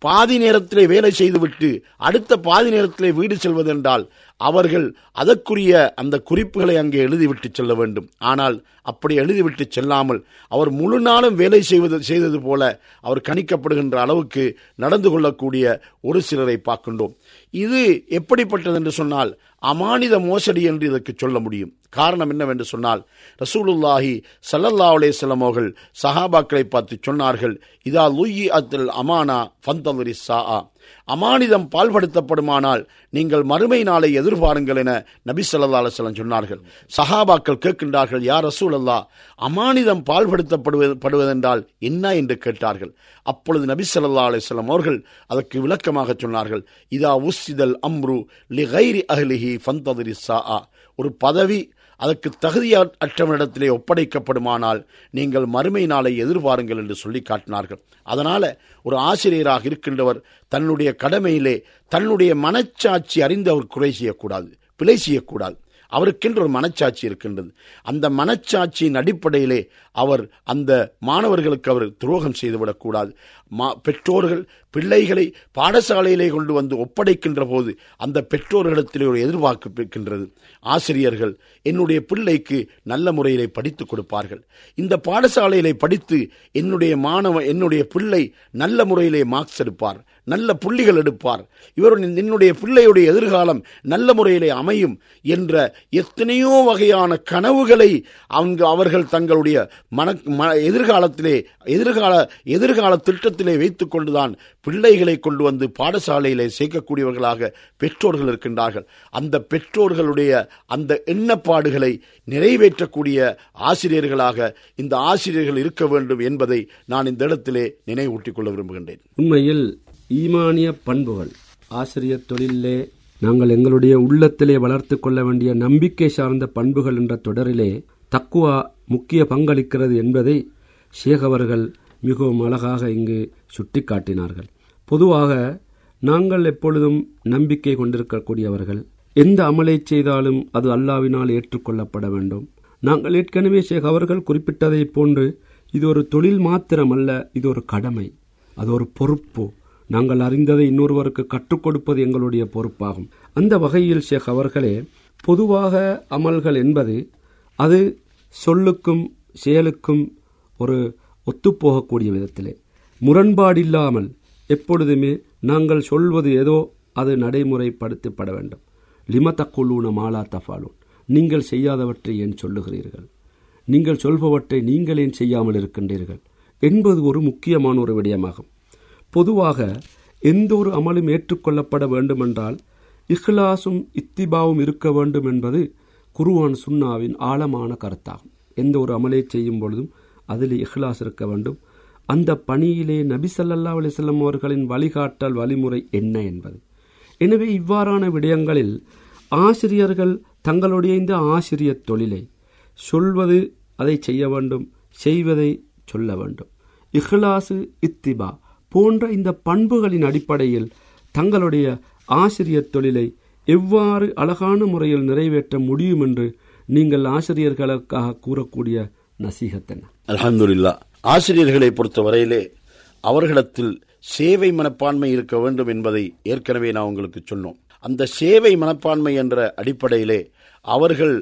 பாதி நேரத்திலே வேலை செய்துவிட்டு அடுத்த பாதி நேரத்திலே வீடு செல்வதென்றால் அவர்கள் அதற்குரிய அந்த குறிப்புகளை அங்கே எழுதிவிட்டு செல்ல வேண்டும். ஆனால் அப்படி எழுதிவிட்டு செல்லாமல் அவர் முழு நாளும் வேலை செய்வது செய்தது போல அவர் கணிக்கப்படுகின்ற அளவுக்கு நடந்து கொள்ளக்கூடிய ஒரு சிலரை பார்க்கின்றோம். இது எப்படிப்பட்டது என்று சொன்னால், அமானித மோசடி என்று இதற்கு சொல்ல முடியும். காரணம் என்னவென்று சொன்னால், ரசூலுல்லாஹி ஸல்லல்லாஹு அலைஹி வஸல்லம் அவர்கள் சஹாபாக்களை பார்த்து சொன்னார்கள், இதா லுயி அத்துல் அமானா ஃபந்தலிரி ஸாஆ, அமானிதம் பால்படுத்தப்படுமானால் நீங்கள் மறுமை நாளை எதிர்பாருங்கள் என நபி ஸல்லல்லாஹு அலைஹி வஸல்லம் சொன்னார்கள். சஹாபாக்கள் கேட்கின்றார்கள், யா ரசூலல்லாஹ், அமானிதம் பால்படுத்தப்படுவதென்றால் என்ன என்று கேட்டார்கள். அப்பொழுது நபி ஸல்லல்லாஹு அலைஹி வஸல்லம் அவர்கள் அதற்கு விளக்கமாக சொன்னார்கள், இதா உஸ்ஸிதல் அம்ரு லிகைரி அஹ்லிஹி ஃபந்தலிரி ஸாஆ, ஒரு பதவி அதற்கு தகுதியற்றவனிடத்திலே ஒப்படைக்கப்படுமானால் நீங்கள் மறுமை நாளை எதிர்பாருங்கள் என்று சொல்லி காட்டினார்கள். அதனால் ஒரு ஆசிரியராக இருக்கின்றவர் தன்னுடைய கடமையிலே தன்னுடைய மனச்சாட்சி அறிந்து அவர் குறை செய்யக்கூடாது, பிழை செய்யக்கூடாது. அவருக்கென்று ஒரு மனச்சாட்சி இருக்கின்றது. அந்த மனச்சாட்சியின் அடிப்படையிலே அவர் அந்த மாணவர்களுக்கு அவர் துரோகம் செய்துவிடக்கூடாது. மா பெற்றோர்கள் பிள்ளைகளை பாடசாலையிலே கொண்டு வந்து ஒப்படைக்கின்ற போது அந்த பெற்றோர்களிடத்திலே ஒரு எதிர்பார்ப்பு இருக்கின்றது. ஆசிரியர்கள் என்னுடைய பிள்ளைக்கு நல்ல முறையிலே படித்து கொடுப்பார்கள், இந்த பாடசாலையிலே படித்து என்னுடைய மாணவ என்னுடைய பிள்ளை நல்ல முறையிலே மார்க்ஸ் எடுப்பார், நல்ல புள்ளிகள் எடுப்பார், இவர் என்னுடைய பிள்ளையுடைய எதிர்காலம் நல்ல முறையிலே அமையும் என்ற எத்தனையோ வகையான கனவுகளை அவங்க அவர்கள் தங்களுடைய மன எதிர்காலத்திலே எதிர்கால எதிர்கால திட்டத்திலே வைத்துக் கொண்டுதான் பிள்ளைகளை கொண்டு வந்து பாடசாலையிலே சேர்க்கக்கூடியவர்களாக பெற்றோர்கள் இருக்கின்றார்கள். அந்த பெற்றோர்களுடைய அந்த எண்ணப்பாடுகளை நிறைவேற்றக்கூடிய ஆசிரியர்களாக இந்த ஆசிரியர்கள் இருக்க வேண்டும் என்பதை நான் இந்த இடத்திலே நினைவூட்டிக் கொள்ள விரும்புகின்றேன். உண்மையில் ஈமானிய பண்புகள் ஆசிரியர் தொழிலே நாங்கள் எங்களுடைய உள்ளத்திலே வளர்த்து கொள்ள வேண்டிய நம்பிக்கை சார்ந்த பண்புகள் என்ற தொடரிலே தக்குவா முக்கிய பங்களிக்கிறது என்பதை ஷேக் அவர்கள் மிகவும் அழகாக இங்கு சுட்டி காட்டினார்கள். பொதுவாக நாங்கள் எப்பொழுதும் நம்பிக்கை கொண்டிருக்கக்கூடியவர்கள், எந்த அமலை செய்தாலும் அது அல்லாஹ்வினால் ஏற்றுக்கொள்ளப்பட வேண்டும். நாங்கள் ஏற்கனவே ஷேக் அவர்கள் குறிப்பிட்டதை போன்று இது ஒரு தொழில் மாத்திரமல்ல, இது ஒரு கடமை, அது ஒரு பொறுப்பு. நாங்கள் அறிந்ததை இன்னொருவருக்கு கற்றுக் கொடுப்பது எங்களுடைய பொறுப்பாகும். அந்த வகையில் ஷேக் அவர்களே, பொதுவாக அமல்கள் என்பது அது சொல்லுக்கும் செயலுக்கும் ஒரு ஒத்துப்போகக்கூடிய விதத்திலே முரண்பாடில்லாமல் எப்பொழுதுமே நாங்கள் சொல்வது ஏதோ அது நடைமுறைப்படுத்தப்பட வேண்டும். லிம தக்குலூன மாலா தஃபாலூன், நீங்கள் செய்யாதவற்றை ஏன் சொல்லுகிறீர்கள், நீங்கள் சொல்பவற்றை நீங்கள் ஏன் செய்யாமல் இருக்கின்றீர்கள் என்பது ஒரு முக்கியமான ஒரு விடயமாகும். பொதுவாக எந்த ஒரு அமலும் ஏற்றுக்கொள்ளப்பட வேண்டுமென்றால் இஹ்லாஸும் இத்திபாவும் இருக்க வேண்டும் என்பது குர்ஆன் சுன்னாவின் ஆழமான கருத்தாகும். எந்த ஒரு அமலை செய்யும் பொழுதும் அதில் இஹ்லாஸ் இருக்க வேண்டும். அந்த பணியிலே நபி ஸல்லல்லாஹு அலைஹி வஸல்லம் அவர்களின் வழிகாட்டல் வழிமுறை என்ன என்பது. எனவே இவ்வாறான விடயங்களில் ஆசிரியர்கள் தங்களுடைய இந்த ஆசிரிய தொழிலை சொல்வது அதை செய்ய வேண்டும், செய்வதை சொல்ல வேண்டும். இஹ்லாசு இத்திபா போன்ற இந்த பண்புகளின் அடிப்படையில் தங்களுடைய ஆசிரியர் தொழிலை எவ்வாறு அழகான முறையில் நிறைவேற்ற முடியும் என்று நீங்கள் ஆசிரியர்களுக்காக கூறக்கூடிய நசீகத்தன? அல்ஹம்துலில்லாஹ், ஆசிரியர்களை பொறுத்தவரையிலே அவர்களிடத்தில் சேவை மனப்பான்மை இருக்க வேண்டும் என்பதை ஏற்கனவே நான் உங்களுக்கு சொன்னோம். அந்த சேவை மனப்பான்மை என்ற அடிப்படையிலே அவர்கள்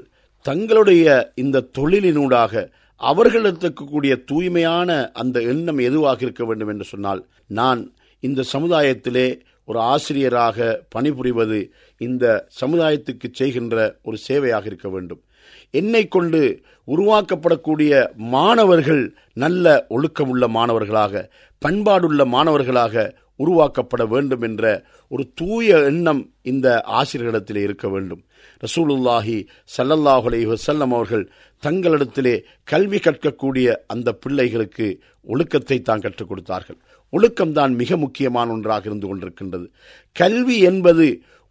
தங்களுடைய இந்த தொழிலினூடாக அவர்களிடத்திற்கக்கூடிய தூய்மையான அந்த எண்ணம் எதுவாக இருக்க வேண்டும் என்று சொன்னால், நான் இந்த சமுதாயத்திலே ஒரு ஆசிரியராக பணிபுரிவது இந்த சமுதாயத்துக்கு செய்கின்ற ஒரு சேவையாக இருக்க வேண்டும். என்னை கொண்டு உருவாக்கப்படக்கூடிய மாணவர்கள் நல்ல ஒழுக்கமுள்ள மாணவர்களாக பண்பாடுள்ள மாணவர்களாக உருவாக்கப்பட வேண்டும் என்ற ஒரு தூய எண்ணம் இந்த ஆசிரியர்களிடத்திலே இருக்க வேண்டும். ரசூலுல்லாஹி ஸல்லல்லாஹு அலைஹி வஸல்லம் அவர்கள் தங்களிடத்திலே கல்வி கற்கக்கூடிய அந்த பிள்ளைகளுக்கு ஒழுக்கத்தை தான் கற்றுக் கொடுத்தார்கள். ஒழுக்கம்தான் மிக முக்கியமான ஒன்றாக இருந்து கொண்டிருக்கின்றது. கல்வி என்பது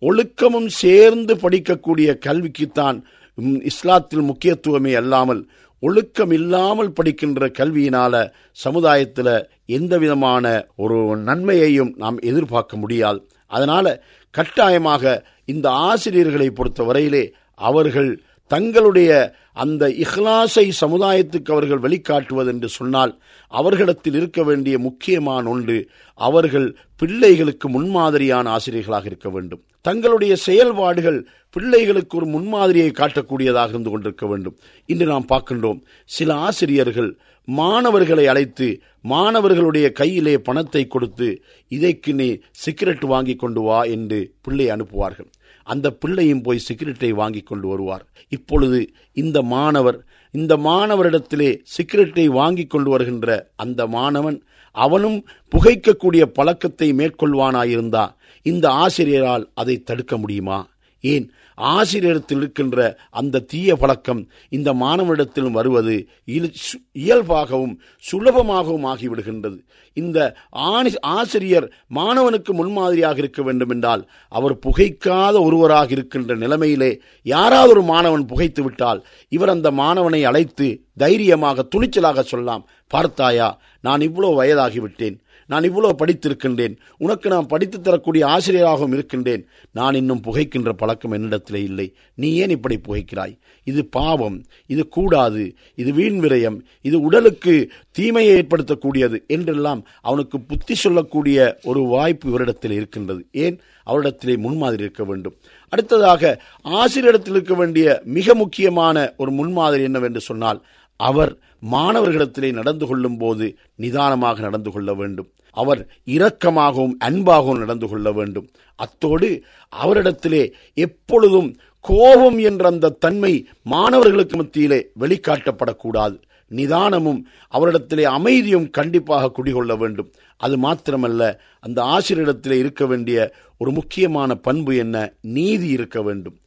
ஒழுக்கமும் சேர்ந்து படிக்கக்கூடிய கல்விக்குத்தான் இஸ்லாத்தில் முக்கியத்துவமே அல்லாமல் ஒழுக்கம் இல்லாமல் படிக்கின்ற கல்வியினால் சமுதாயத்தில் எந்த விதமான ஒரு நன்மையையும் நாம் எதிர்பார்க்க முடியாது. அதனால் கட்டாயமாக இந்த ஆசிரியர்களை பொறுத்தவரையிலே அவர்கள் தங்களுடைய அந்த இஹ்லாஸை சமுதாயத்துக்கு அவர்கள் வெளிக்காட்டுவது என்று சொன்னால் அவர்களிடத்தில் இருக்க வேண்டிய முக்கியமான ஒன்று, அவர்கள் பிள்ளைகளுக்கு முன்மாதிரியான ஆசிரியர்களாக இருக்க வேண்டும். தங்களுடைய செயல்பாடுகள் பிள்ளைகளுக்கு ஒரு முன்மாதிரியை காட்டக்கூடியதாக இருந்து கொண்டிருக்க வேண்டும். இன்று நாம் பார்க்கின்றோம், சில ஆசிரியர்கள் மாணவர்களை அழைத்து மாணவர்களுடைய கையிலே பணத்தை கொடுத்து இதைக்கு நீ சிகரெட் வாங்கி கொண்டு வா என்று பிள்ளை அனுப்புவார்கள். அந்த பிள்ளையும் போய் சிகரெட்டை வாங்கி கொண்டு வருவார். இப்பொழுது இந்த மாணவர் இந்த மாணவரிடத்திலே சிகரெட்டை வாங்கி கொண்டு வருகின்ற அந்த மாணவன் அவனும் புகைக்கக்கூடிய பழக்கத்தை மேற்கொள்வானாயிருந்தா இந்த ஆசிரியரால் அதை தடுக்க முடியுமா? ஏன் ஆசிரியரிடத்தில் இருக்கின்ற அந்த தீய பழக்கம் இந்த மாணவரிடத்திலும் வருவது இயல்பாகவும் சுலபமாகவும் ஆகிவிடுகின்றது. இந்த ஆசிரியர் மாணவனுக்கு முன்மாதிரியாக இருக்க வேண்டும் என்றால் அவர் புகைக்காத ஒருவராக இருக்கின்ற நிலைமையிலே யாராவது ஒரு மாணவன் புகைத்து விட்டால் இவர் அந்த மாணவனை அழைத்து தைரியமாக துணிச்சலாக சொல்லலாம், பார்த்தாயா நான் இவ்வளோ வயதாகிவிட்டேன், நான் இவ்வளோ படித்திருக்கின்றேன், உனக்கு நான் படித்து தரக்கூடிய ஆசிரியராகவும் இருக்கின்றேன், நான் இன்னும் புகைக்கின்ற பழக்கம் என்னிடத்திலே இல்லை, நீ ஏன் இப்படி புகைக்கிறாய், இது பாவம், இது கூடாது, இது வீண் விரயம், இது உடலுக்கு தீமையை ஏற்படுத்தக்கூடியது என்றெல்லாம் அவனுக்கு புத்தி சொல்லக்கூடிய ஒரு வாய்ப்பு இவரிடத்தில் இருக்கின்றது. ஏன் அவரிடத்திலே முன்மாதிரி இருக்க வேண்டும். அடுத்ததாக ஆசிரியரிடத்தில் இருக்க வேண்டிய மிக முக்கியமான ஒரு முன்மாதிரி என்னவென்று சொன்னால் அவர் மாணவர்களிடத்திலே நடந்து கொள்ளும் போது நிதானமாக நடந்து கொள்ள வேண்டும். அவர் இரக்கமாகவும் அன்பாகவும் நடந்து கொள்ள வேண்டும். அத்தோடு அவரிடத்திலே எப்பொழுதும் கோபம் என்ற அந்த தன்மை மாணவர்களுக்கு மத்தியிலே வெளிக்காட்டப்படக்கூடாது. நிதானமும் அவரிடத்திலே அமைதியும் கண்டிப்பாக குடிகொள்ள வேண்டும். அது மாத்திரமல்ல, அந்த ஆசிரியரிடத்திலே இருக்க வேண்டிய ஒரு முக்கியமான பண்பு என்ன? நீதி இருக்க வேண்டும்.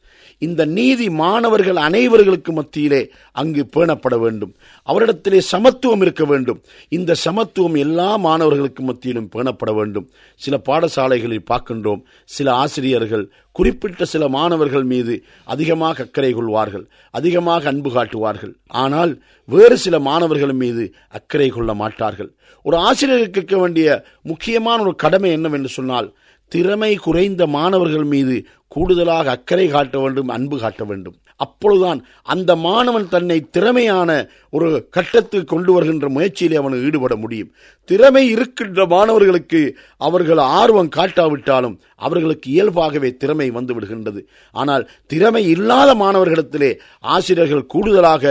இந்த நீதி மாணவர்கள் அனைவர்களுக்கு மத்தியிலே அங்கு பேணப்பட வேண்டும். அவரிடத்திலே சமத்துவம் இருக்க வேண்டும். இந்த சமத்துவம் எல்லா மாணவர்களுக்கு மத்தியிலும் பேணப்பட வேண்டும். சில பாடசாலைகளில் பார்க்கின்றோம், சில ஆசிரியர்கள் குறிப்பிட்ட சில மாணவர்கள் மீது அதிகமாக அக்கறை கொள்வார்கள், அதிகமாக அன்பு காட்டுவார்கள். ஆனால் வேறு சில மாணவர்கள் மீது அக்கறை கொள்ள மாட்டார்கள். ஒரு ஆசிரியருக்கு இருக்க வேண்டிய முக்கியமான ஒரு கடமை என்னவென்று சொன்னால், திறமை குறைந்த மாணவர்கள் மீது கூடுதலாக அக்கறை காட்ட வேண்டும், அன்பு காட்ட வேண்டும். அப்பொழுதுதான் அந்த மாணவன் தன்னை திறமையான ஒரு கட்டத்தில் கொண்டு வருகின்ற முயற்சியிலே அவன் ஈடுபட முடியும். திறமை இருக்கின்ற மாணவர்களுக்கு அவர்கள் ஆர்வம் காட்டாவிட்டாலும் அவர்களுக்கு இயல்பாகவே திறமை வந்து விடுகின்றது. ஆனால் திறமை இல்லாத மாணவர்களிடத்திலே ஆசிரியர்கள் கூடுதலாக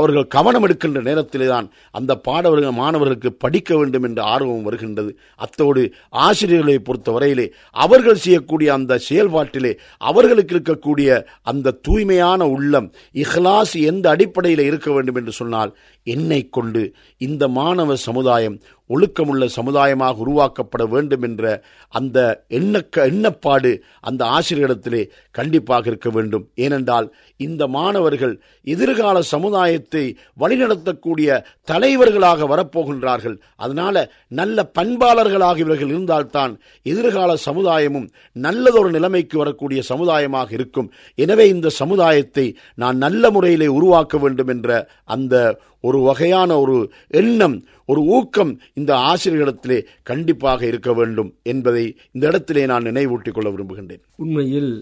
அவர்கள் கவனம் எடுக்கின்ற நேரத்திலே தான் அந்த பாடவர்கள் மாணவர்களுக்கு படிக்க வேண்டும் என்ற ஆர்வம் வருகின்றது. அத்தோடு ஆசிரியர்களை பொறுத்தவரையிலே அவர்கள் செய்யக்கூடிய அந்த செயல்பாட்டிலே அவர்களுக்கு இருக்கக்கூடிய அந்த தூய்மையான உள்ளம், இஹ்லாஸ் எந்த அடிப்படையில் இருக்க வேண்டும் என்று சொன்னால், என்னை கொண்டு இந்த மாணவ சமுதாயம் ஒழுக்கமுள்ள சமுதாயமாக உருவாக்கப்பட வேண்டும் என்ற அந்த எண்ணக்க எண்ணப்பாடு அந்த ஆசிரியரிடத்திலே கண்டிப்பாக இருக்க வேண்டும். ஏனென்றால் இந்த மாணவர்கள் எதிர்கால சமுதாயத்தை வழிநடத்தக்கூடிய தலைவர்களாக வரப்போகின்றார்கள். அதனால் நல்ல பண்பாளர்களாக இவர்கள் இருந்தால்தான் எதிர்கால சமுதாயமும் நல்லதொரு நிலைமைக்கு வரக்கூடிய சமுதாயமாக இருக்கும். எனவே இந்த சமுதாயத்தை நான் நல்ல முறையிலே உருவாக்க வேண்டும் என்ற அந்த ஒரு வகையான ஒரு எண்ணம், ஒரு ஊக்கம் இந்த ஆசிரியர்களிடத்திலே கண்டிப்பாக இருக்க வேண்டும் என்பதை இந்த இடத்திலே நான் நினைவூட்டிக் கொள்ள விரும்புகின்றேன். உண்மையில்